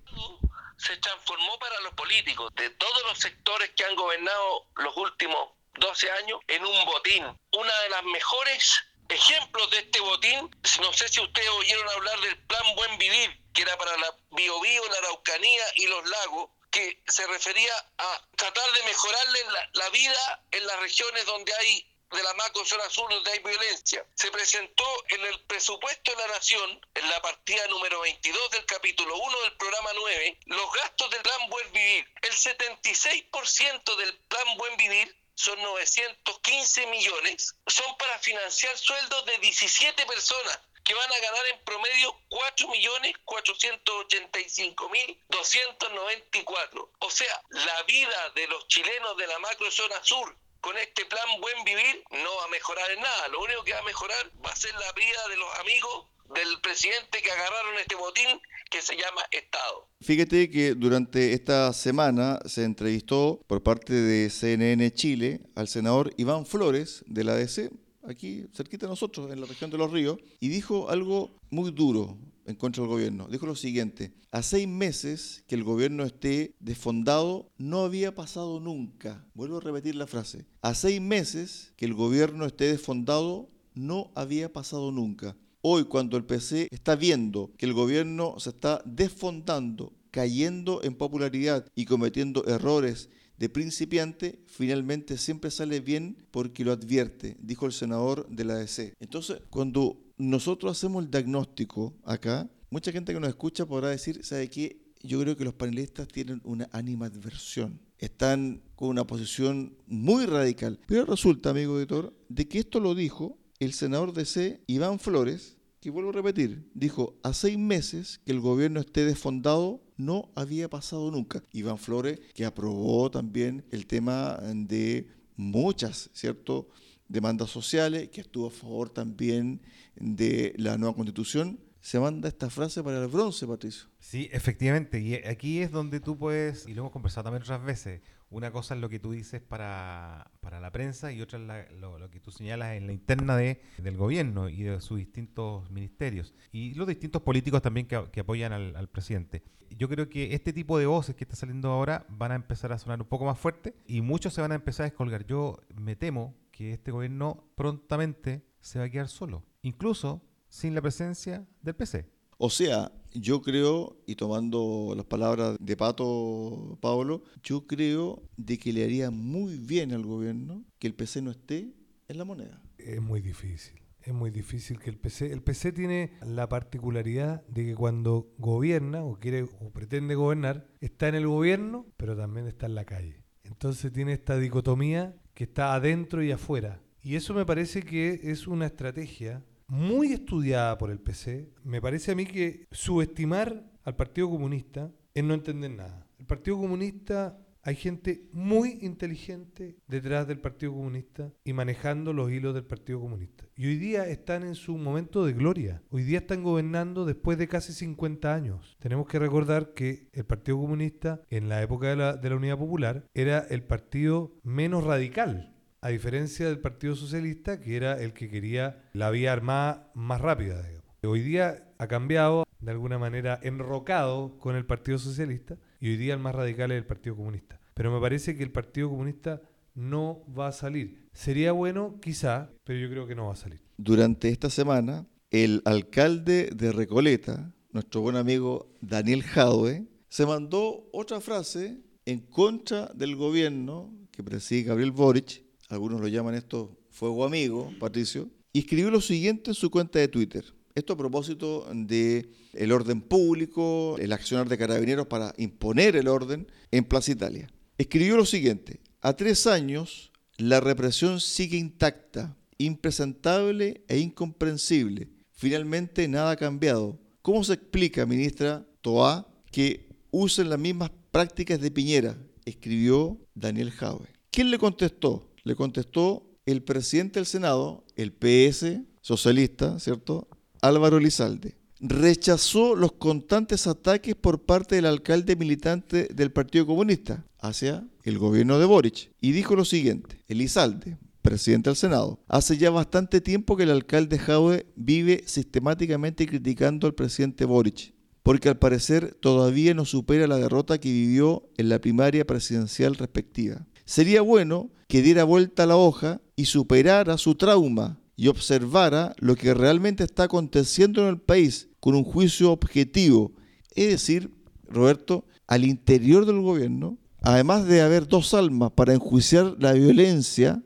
Se transformó para los políticos de todos los sectores que han gobernado los últimos doce años en un botín. Una de las mejores ejemplos de este botín, no sé si ustedes oyeron hablar del plan Buen Vivir, que era para la Biobío, la Araucanía y los lagos, que se refería a tratar de mejorarle la, la vida en las regiones donde hay, de la macro zona sur, donde hay violencia. Se presentó en el presupuesto de la Nación, en la partida número veintidós del capítulo uno del programa nueve, los gastos del Plan Buen Vivir. El setenta y seis por ciento del Plan Buen Vivir, son novecientos quince millones, son para financiar sueldos de diecisiete personas que van a ganar en promedio cuatro millones cuatrocientos ochenta y cinco mil doscientos noventa y cuatro. O sea, la vida de los chilenos de la macrozona sur con este Plan Buen Vivir no va a mejorar en nada. Lo único que va a mejorar va a ser la vida de los amigos del presidente que agarraron este botín que se llama Estado. Fíjate que durante esta semana se entrevistó por parte de C N N Chile al senador Iván Flores de la A D C, aquí cerquita de nosotros, en la región de Los Ríos, y dijo algo muy duro en contra del gobierno. Dijo lo siguiente: a seis meses que el gobierno esté desfondado, no había pasado nunca. Vuelvo a repetir la frase. A seis meses que el gobierno esté desfondado, no había pasado nunca. Hoy, cuando el P C está viendo que el gobierno se está desfondando, cayendo en popularidad y cometiendo errores de principiante, finalmente siempre sale bien porque lo advierte, dijo el senador de la A D C. Entonces, cuando nosotros hacemos el diagnóstico acá, mucha gente que nos escucha podrá decir, ¿sabe qué? Yo creo que los panelistas tienen una animadversión. Están con una posición muy radical. Pero resulta, amigo editor, de que esto lo dijo el senador de C, Iván Flores, que vuelvo a repetir, dijo, a seis meses que el gobierno esté desfondado, no había pasado nunca. Iván Flores, que aprobó también el tema de muchas, ¿cierto?, demandas sociales, que estuvo a favor también de la nueva Constitución, se manda esta frase para el bronce, Patricio. Sí, efectivamente, y aquí es donde tú puedes, y lo hemos conversado también otras veces, una cosa es lo que tú dices para, para la prensa y otra es la, lo, lo que tú señalas en la interna de, del gobierno y de sus distintos ministerios y los distintos políticos también que, que apoyan al, al presidente. Yo creo que este tipo de voces que está saliendo ahora van a empezar a sonar un poco más fuerte y muchos se van a empezar a descolgar. Yo me temo que este gobierno prontamente se va a quedar solo, incluso sin la presencia del P C. O sea, yo creo, y tomando las palabras de Pato Pablo, yo creo de que le haría muy bien al gobierno que el P C no esté en la moneda. Es muy difícil, es muy difícil que el P C... El P C tiene la particularidad de que cuando gobierna, o quiere o pretende gobernar, está en el gobierno, pero también está en la calle. Entonces tiene esta dicotomía que está adentro y afuera. Y eso me parece que es una estrategia muy estudiada por el P C. Me parece a mí que subestimar al Partido Comunista es no entender nada. El Partido Comunista, hay gente muy inteligente detrás del Partido Comunista y manejando los hilos del Partido Comunista. Y hoy día están en su momento de gloria. Hoy día están gobernando después de casi cincuenta años. Tenemos que recordar que el Partido Comunista, en la época de la, de la Unidad Popular, era el partido menos radical, a diferencia del Partido Socialista, que era el que quería la vía armada más rápida, digamos. Hoy día ha cambiado, de alguna manera enrocado con el Partido Socialista, y hoy día el más radical es el Partido Comunista. Pero me parece que el Partido Comunista no va a salir. Sería bueno, quizá, pero yo creo que no va a salir. Durante esta semana, el alcalde de Recoleta, nuestro buen amigo Daniel Jadue, se mandó otra frase en contra del gobierno que preside Gabriel Boric. Algunos lo llaman esto fuego amigo, Patricio, y escribió lo siguiente en su cuenta de Twitter. Esto a propósito de el orden público, el accionar de Carabineros para imponer el orden en Plaza Italia. Escribió lo siguiente: a tres años la represión sigue intacta, impresentable e incomprensible. Finalmente nada ha cambiado. ¿Cómo se explica, ministra Toá, que usen las mismas prácticas de Piñera? Escribió Daniel Jadue. ¿Quién le contestó? Le contestó el presidente del Senado, el P S, socialista, ¿cierto?, Álvaro Elizalde. Rechazó los constantes ataques por parte del alcalde militante del Partido Comunista hacia el gobierno de Boric. Y dijo lo siguiente: Elizalde, presidente del Senado, hace ya bastante tiempo que el alcalde Jadue vive sistemáticamente criticando al presidente Boric, porque al parecer todavía no supera la derrota que vivió en la primaria presidencial respectiva. Sería bueno que diera vuelta la hoja y superara su trauma y observara lo que realmente está aconteciendo en el país con un juicio objetivo. Es decir, Roberto, al interior del gobierno, además de haber dos almas para enjuiciar la violencia,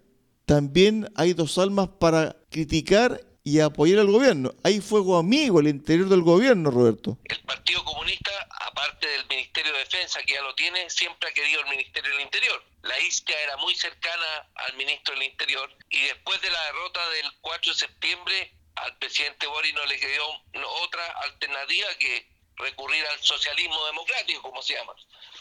también hay dos almas para criticar y apoyar al gobierno. Hay fuego amigo al interior del gobierno, Roberto. El Partido Comunista, aparte del Ministerio de Defensa, que ya lo tiene, siempre ha querido el Ministerio del Interior. La Isquia era muy cercana al Ministro del Interior, y después de la derrota del cuatro de septiembre, al presidente Boric no le quedó otra alternativa que recurrir al socialismo democrático, como se llama.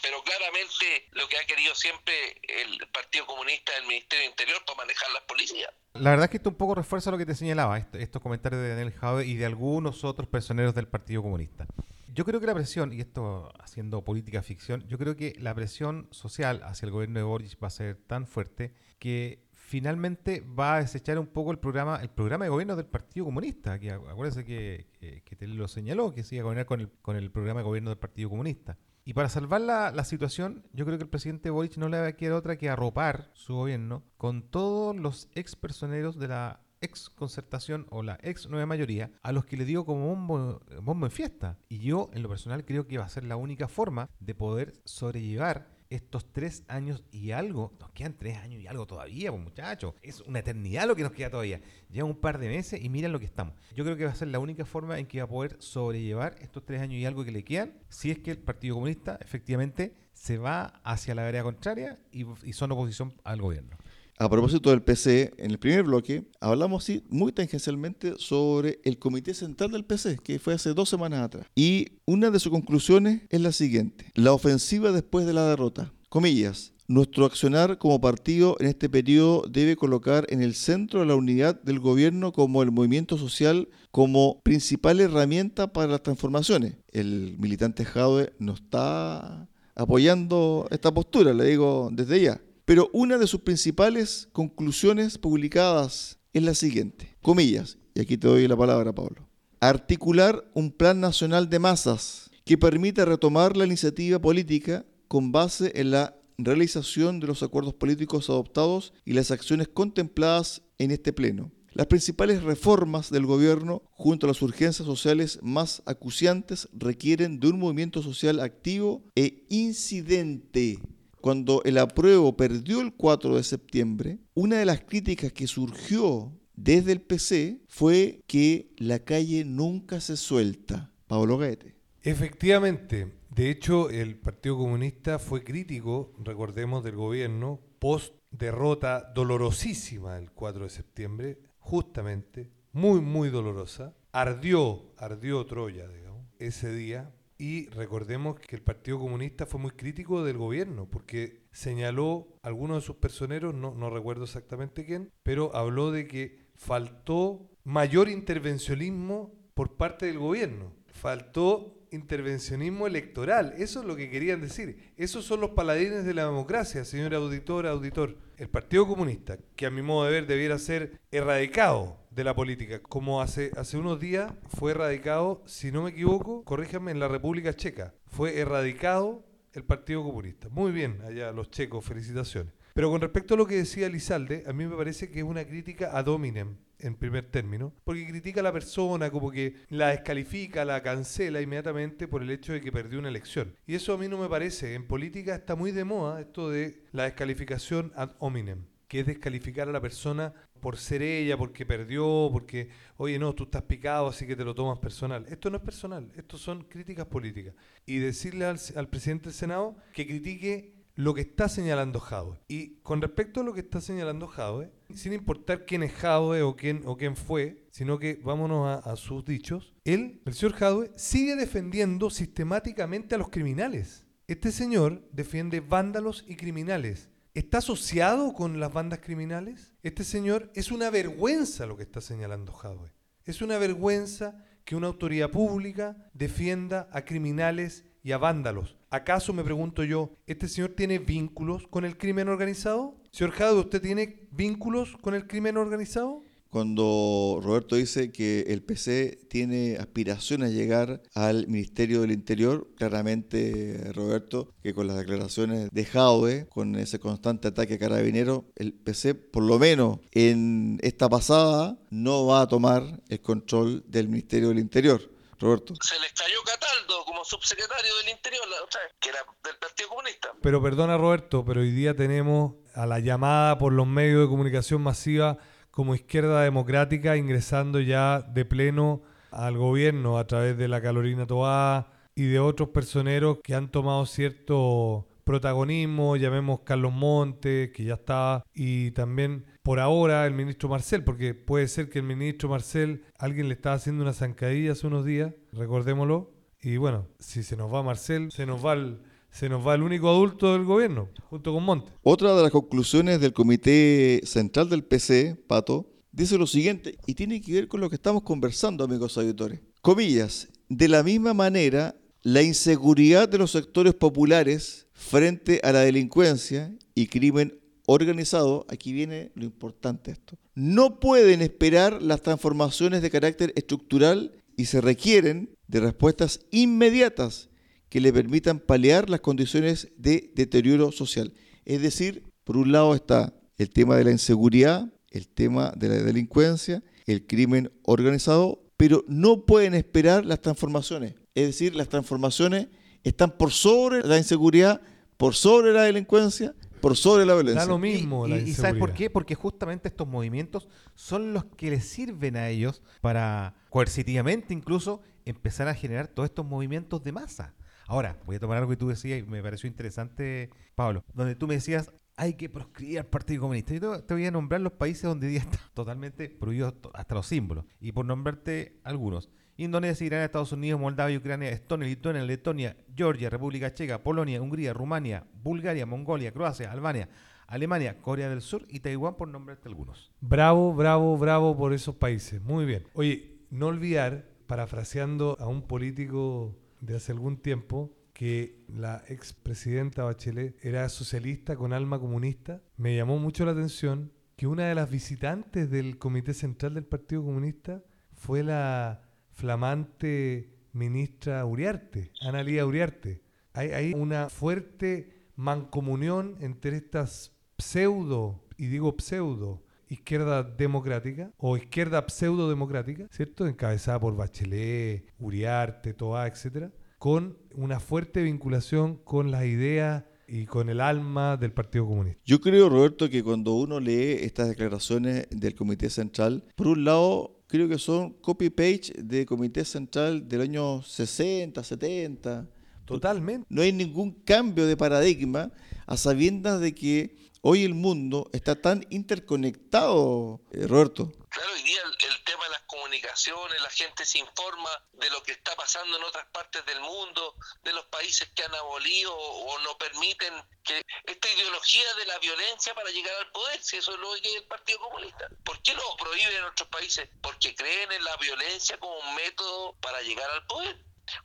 Pero claramente lo que ha querido siempre el Partido Comunista del Ministerio del Interior para manejar las policías. La verdad es que esto un poco refuerza lo que te señalaba, estos comentarios de Daniel Jadue y de algunos otros personeros del Partido Comunista. Yo creo que la presión, y esto haciendo política ficción, yo creo que la presión social hacia el gobierno de Boric va a ser tan fuerte que finalmente va a desechar un poco el programa el programa de gobierno del Partido Comunista, que acuérdense que, que, que te lo señaló, que sigue a gobernar con el, con el programa de gobierno del Partido Comunista. Y para salvar la, la situación, yo creo que el presidente Boric no le va a quedar otra que arropar su gobierno con todos los ex personeros de la ex concertación o la ex nueva mayoría, a los que le dio como bombo, bombo en fiesta. Y yo, en lo personal, creo que va a ser la única forma de poder sobrellevar estos tres años y algo. Nos quedan tres años y algo todavía, pues muchachos. Es una eternidad lo que nos queda todavía. Lleva un par de meses y miren lo que estamos. Yo creo que va a ser la única forma en que va a poder sobrellevar estos tres años y algo que le quedan, si es que el Partido Comunista efectivamente se va hacia la vereda contraria y, y son oposición al gobierno. A propósito del P C, en el primer bloque hablamos sí, muy tangencialmente sobre el Comité Central del P C, que fue hace dos semanas atrás. Y una de sus conclusiones es la siguiente: la ofensiva después de la derrota. Comillas, nuestro accionar como partido en este periodo debe colocar en el centro de la unidad del gobierno como el movimiento social como principal herramienta para las transformaciones. El militante Jadue no está apoyando esta postura, le digo desde ya. Pero una de sus principales conclusiones publicadas es la siguiente, comillas, y aquí te doy la palabra, Pablo. Articular un plan nacional de masas que permita retomar la iniciativa política con base en la realización de los acuerdos políticos adoptados y las acciones contempladas en este pleno. Las principales reformas del gobierno, junto a las urgencias sociales más acuciantes, requieren de un movimiento social activo e incidente. Cuando el apruebo perdió el cuatro de septiembre, una de las críticas que surgió desde el P C fue que la calle nunca se suelta. Pablo Gaete. Efectivamente. De hecho, el Partido Comunista fue crítico, recordemos, del gobierno post derrota dolorosísima el cuatro de septiembre, justamente, muy, muy dolorosa. Ardió, ardió Troya, digamos, ese día. Y recordemos que el Partido Comunista fue muy crítico del gobierno porque señaló a algunos de sus personeros, no, no recuerdo exactamente quién, pero habló de que faltó mayor intervencionismo por parte del gobierno. Faltó intervencionismo electoral, eso es lo que querían decir. Esos son los paladines de la democracia, señor auditor, auditor. El Partido Comunista, que a mi modo de ver debiera ser erradicado de la política, como hace, hace unos días fue erradicado, si no me equivoco, corríjame, en la República Checa, fue erradicado el Partido Comunista. Muy bien, allá los checos, felicitaciones. Pero con respecto a lo que decía Elizalde, a mí me parece que es una crítica ad hominem, en primer término, porque critica a la persona, como que la descalifica, la cancela inmediatamente por el hecho de que perdió una elección. Y eso a mí no me parece. En política está muy de moda esto de la descalificación ad hominem, que es descalificar a la persona por ser ella, porque perdió, porque, oye, no, tú estás picado, así que te lo tomas personal. Esto no es personal, esto son críticas políticas. Y decirle al, al presidente del Senado que critique lo que está señalando Jadue. Y con respecto a lo que está señalando Jadue, sin importar quién es Jadue o quién, o quién fue, sino que vámonos a, a sus dichos, él, el señor Jadue, sigue defendiendo sistemáticamente a los criminales. Este señor defiende vándalos y criminales. ¿Está asociado con las bandas criminales? Este señor, es una vergüenza lo que está señalando Jadue. Es una vergüenza que una autoridad pública defienda a criminales y a vándalos. ¿Acaso, me pregunto yo, este señor tiene vínculos con el crimen organizado? Señor Jadue, ¿usted tiene vínculos con el crimen organizado? Cuando Roberto dice que el P C tiene aspiración a llegar al Ministerio del Interior, claramente, Roberto, que con las declaraciones de Jadue, con ese constante ataque a Carabineros, el P C, por lo menos en esta pasada, no va a tomar el control del Ministerio del Interior. Roberto. Se les cayó Cataldo como subsecretario del Interior, la otra vez, que era del Partido Comunista. Pero perdona, Roberto, pero hoy día tenemos a la llamada por los medios de comunicación masiva como Izquierda Democrática ingresando ya de pleno al gobierno a través de la Carolina Toá y de otros personeros que han tomado cierto protagonismo, llamemos Carlos Montes, que ya estaba, y también por ahora el ministro Marcel, porque puede ser que el ministro Marcel, alguien le estaba haciendo una zancadilla hace unos días, recordémoslo, y bueno, si se nos va Marcel, se nos va el, se nos va el único adulto del gobierno, junto con Montes. Otra de las conclusiones del Comité Central del P C, Pato, dice lo siguiente, y tiene que ver con lo que estamos conversando, amigos auditores. Comillas, de la misma manera, la inseguridad de los sectores populares frente a la delincuencia y crimen organizado, aquí viene lo importante esto, no pueden esperar las transformaciones de carácter estructural y se requieren de respuestas inmediatas que le permitan paliar las condiciones de deterioro social. Es decir, por un lado está el tema de la inseguridad, el tema de la delincuencia, el crimen organizado, pero no pueden esperar las transformaciones. Es decir, las transformaciones están por sobre la inseguridad, por sobre la delincuencia, por sobre la violencia. Da lo mismo y, la y, inseguridad. ¿Y sabes por qué? Porque justamente estos movimientos son los que les sirven a ellos para, coercitivamente incluso, empezar a generar todos estos movimientos de masa. Ahora, voy a tomar algo que tú decías y me pareció interesante, Pablo, donde tú me decías, hay que proscribir al Partido Comunista. Yo te voy a nombrar los países donde ya está totalmente prohibido hasta los símbolos. Y por nombrarte algunos. Indonesia, Irán, Estados Unidos, Moldavia, Ucrania, Estonia, Lituania, Letonia, Georgia, República Checa, Polonia, Hungría, Rumania, Bulgaria, Mongolia, Croacia, Albania, Alemania, Corea del Sur y Taiwán, por nombrarte algunos. Bravo, bravo, bravo por esos países. Muy bien. Oye, no olvidar, parafraseando a un político de hace algún tiempo, que la expresidenta Bachelet era socialista con alma comunista, me llamó mucho la atención que una de las visitantes del Comité Central del Partido Comunista fue la flamante ministra Uriarte, Analía Uriarte. Hay, hay una fuerte mancomunión entre estas pseudo, y digo pseudo, izquierda democrática o izquierda pseudo democrática, ¿cierto? Encabezada por Bachelet, Uriarte, Toá, etcétera, con una fuerte vinculación con las ideas y con el alma del Partido Comunista. Yo creo, Roberto, que cuando uno lee estas declaraciones del Comité Central, por un lado, creo que son copy-paste de Comité Central del año sesenta, setenta. Totalmente. No hay ningún cambio de paradigma a sabiendas de que hoy el mundo está tan interconectado, eh, Roberto. Claro, hoy día el, el tema de las comunicaciones, la gente se informa de lo que está pasando en otras partes del mundo, de los países que han abolido o, o no permiten que esta ideología de la violencia para llegar al poder, si eso es lo que es el Partido Comunista. ¿Por qué lo prohíben en otros países? Porque creen en la violencia como un método para llegar al poder,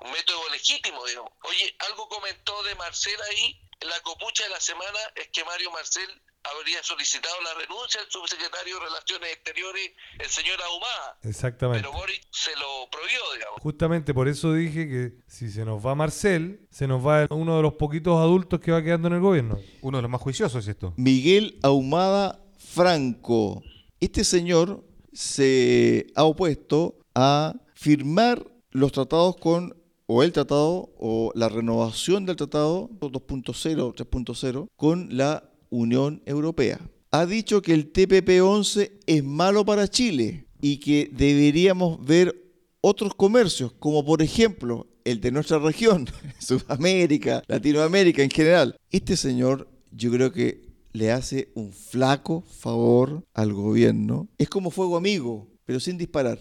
un método legítimo, digamos. Oye, algo comentó de Marcel ahí. La copucha de la semana es que Mario Marcel habría solicitado la renuncia al subsecretario de Relaciones Exteriores, el señor Ahumada. Exactamente. Pero Boris se lo prohibió, digamos. Justamente por eso dije que si se nos va Marcel, se nos va uno de los poquitos adultos que va quedando en el gobierno. Uno de los más juiciosos es esto. Miguel Ahumada Franco. Este señor se ha opuesto a firmar los tratados con o el tratado, o la renovación del tratado dos punto cero, tres punto cero, con la Unión Europea. Ha dicho que el T P P once es malo para Chile y que deberíamos ver otros comercios, como por ejemplo el de nuestra región, Sudamérica, Latinoamérica en general. Este señor, yo creo que le hace un flaco favor al gobierno. Es como fuego amigo, pero sin disparar.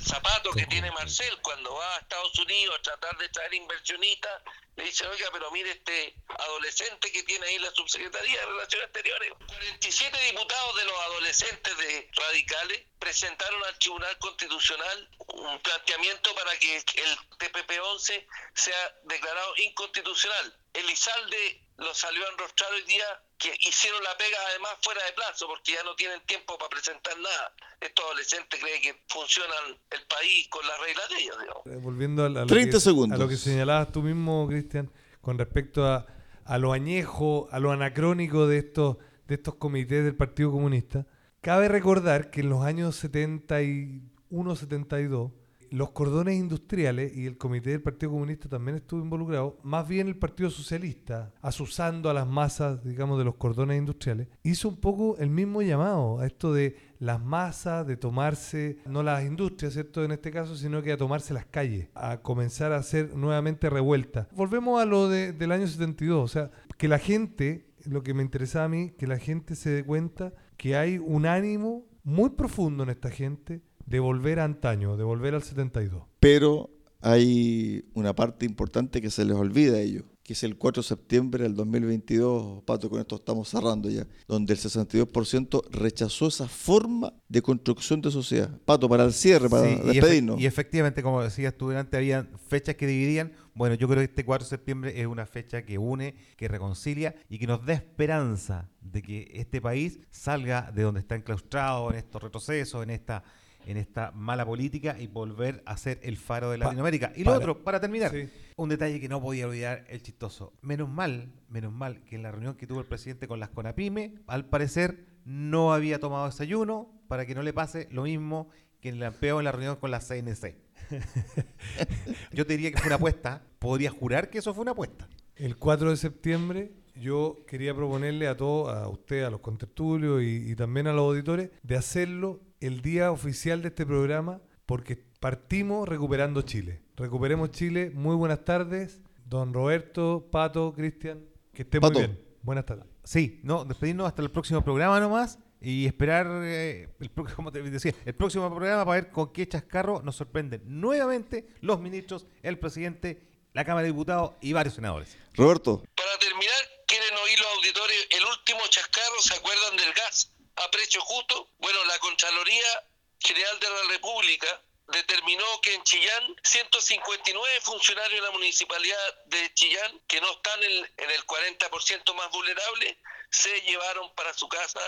Zapato que tiene Marcel cuando va a Estados Unidos a tratar de traer inversionistas, le dice, oiga, pero mire este adolescente que tiene ahí la subsecretaría de Relaciones Exteriores. cuarenta y siete diputados de los adolescentes de radicales presentaron al Tribunal Constitucional un planteamiento para que el T P P once sea declarado inconstitucional. Elizalde lo salió a enrostrar hoy día, que hicieron la pega además fuera de plazo porque ya no tienen tiempo para presentar nada. Estos adolescentes creen que funcionan el país con las reglas de ellos, digamos. Volviendo a, a, lo treinta que, segundos. A lo que señalabas tú mismo, Cristian, con respecto a, a lo añejo, a lo anacrónico de estos, de estos comités del Partido Comunista, cabe recordar que en los años setenta y uno, setenta y dos los cordones industriales, y el comité del Partido Comunista también estuvo involucrado, más bien el Partido Socialista, asusando a las masas, digamos, de los cordones industriales, hizo un poco el mismo llamado a esto de las masas, de tomarse, no las industrias, ¿cierto?, en este caso, sino que a tomarse las calles, a comenzar a hacer nuevamente revueltas. Volvemos a lo de, del año setenta y dos, o sea, que la gente, lo que me interesaba a mí, que la gente se dé cuenta que hay un ánimo muy profundo en esta gente de volver a antaño, de volver al setenta y dos. Pero hay una parte importante que se les olvida a ellos, que es el cuatro de septiembre del dos mil veintidós, Pato, con esto estamos cerrando ya, donde el sesenta y dos por ciento rechazó esa forma de construcción de sociedad. Pato, para el cierre, para sí, despedirnos. Y, efe- y efectivamente, como decías tú delante, había fechas que dividían. Bueno, yo creo que este cuatro de septiembre es una fecha que une, que reconcilia y que nos da esperanza de que este país salga de donde está enclaustrado, en estos retrocesos, en esta... en esta mala política, y volver a ser el faro de Latinoamérica. Y lo para. otro, para terminar, sí. un detalle que no podía olvidar, el chistoso. Menos mal, menos mal que en la reunión que tuvo el presidente con las Conapyme, al parecer no había tomado desayuno, para que no le pase lo mismo que en el ampeo en la reunión con la ce ene ce. Yo te diría que fue una apuesta. Podría jurar que eso fue una apuesta. El cuatro de septiembre... yo quería proponerle a todos, a usted, a los contertulios y, y también a los auditores, de hacerlo el día oficial de este programa, porque partimos recuperando Chile. Recuperemos Chile. Muy buenas tardes, don Roberto, Pato, Cristian, que estén Pato. Muy bien. Buenas tardes. Sí, no, despedirnos hasta el próximo programa nomás y esperar, eh, el, como te decía, el próximo programa para ver con qué chascarro nos sorprenden nuevamente los ministros, el presidente, la Cámara de Diputados y varios senadores. Roberto. Para terminar, el último chascarro, ¿se acuerdan del gas a precio justo? Bueno, la Contraloría General de la República determinó que en Chillán ciento cincuenta y nueve funcionarios de la municipalidad de Chillán, que no están en, en el cuarenta por ciento más vulnerable, se llevaron para su casa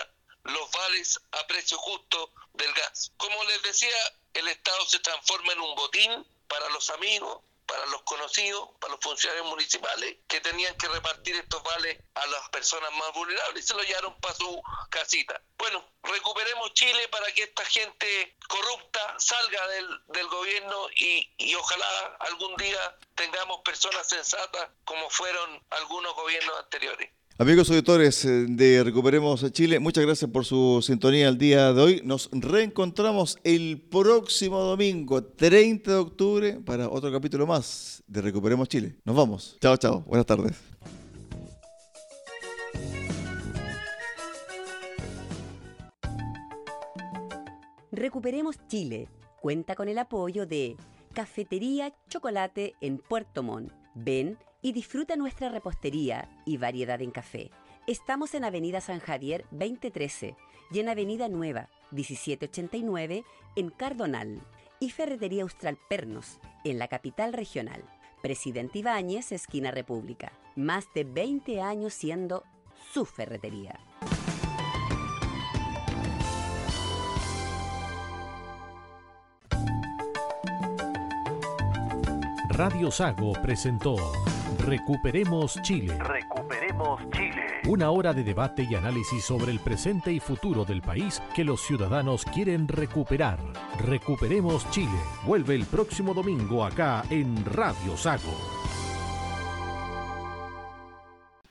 los vales a precio justo del gas. Como les decía, el Estado se transforma en un botín para los amigos, para los conocidos, para los funcionarios municipales, que tenían que repartir estos vales a las personas más vulnerables y se los llevaron para su casita. Bueno, recuperemos Chile para que esta gente corrupta salga del, del gobierno y, y ojalá algún día tengamos personas sensatas como fueron algunos gobiernos anteriores. Amigos auditores de Recuperemos Chile, muchas gracias por su sintonía el día de hoy. Nos reencontramos el próximo domingo, treinta de octubre, para otro capítulo más de Recuperemos Chile. Nos vamos. Chao, chao. Buenas tardes. Recuperemos Chile cuenta con el apoyo de Cafetería Chocolate en Puerto Montt. Ven y disfruta nuestra repostería y variedad en café. Estamos en Avenida San Javier veinte trece y en Avenida Nueva diecisiete ochenta y nueve en Cardonal y Ferretería Austral Pernos en la capital regional. Presidente Ibáñez, esquina República. Más de veinte años siendo su ferretería. Radio Sago presentó Recuperemos Chile. Recuperemos Chile. Una hora de debate y análisis sobre el presente y futuro del país que los ciudadanos quieren recuperar. Recuperemos Chile. Vuelve el próximo domingo acá en Radio Sago.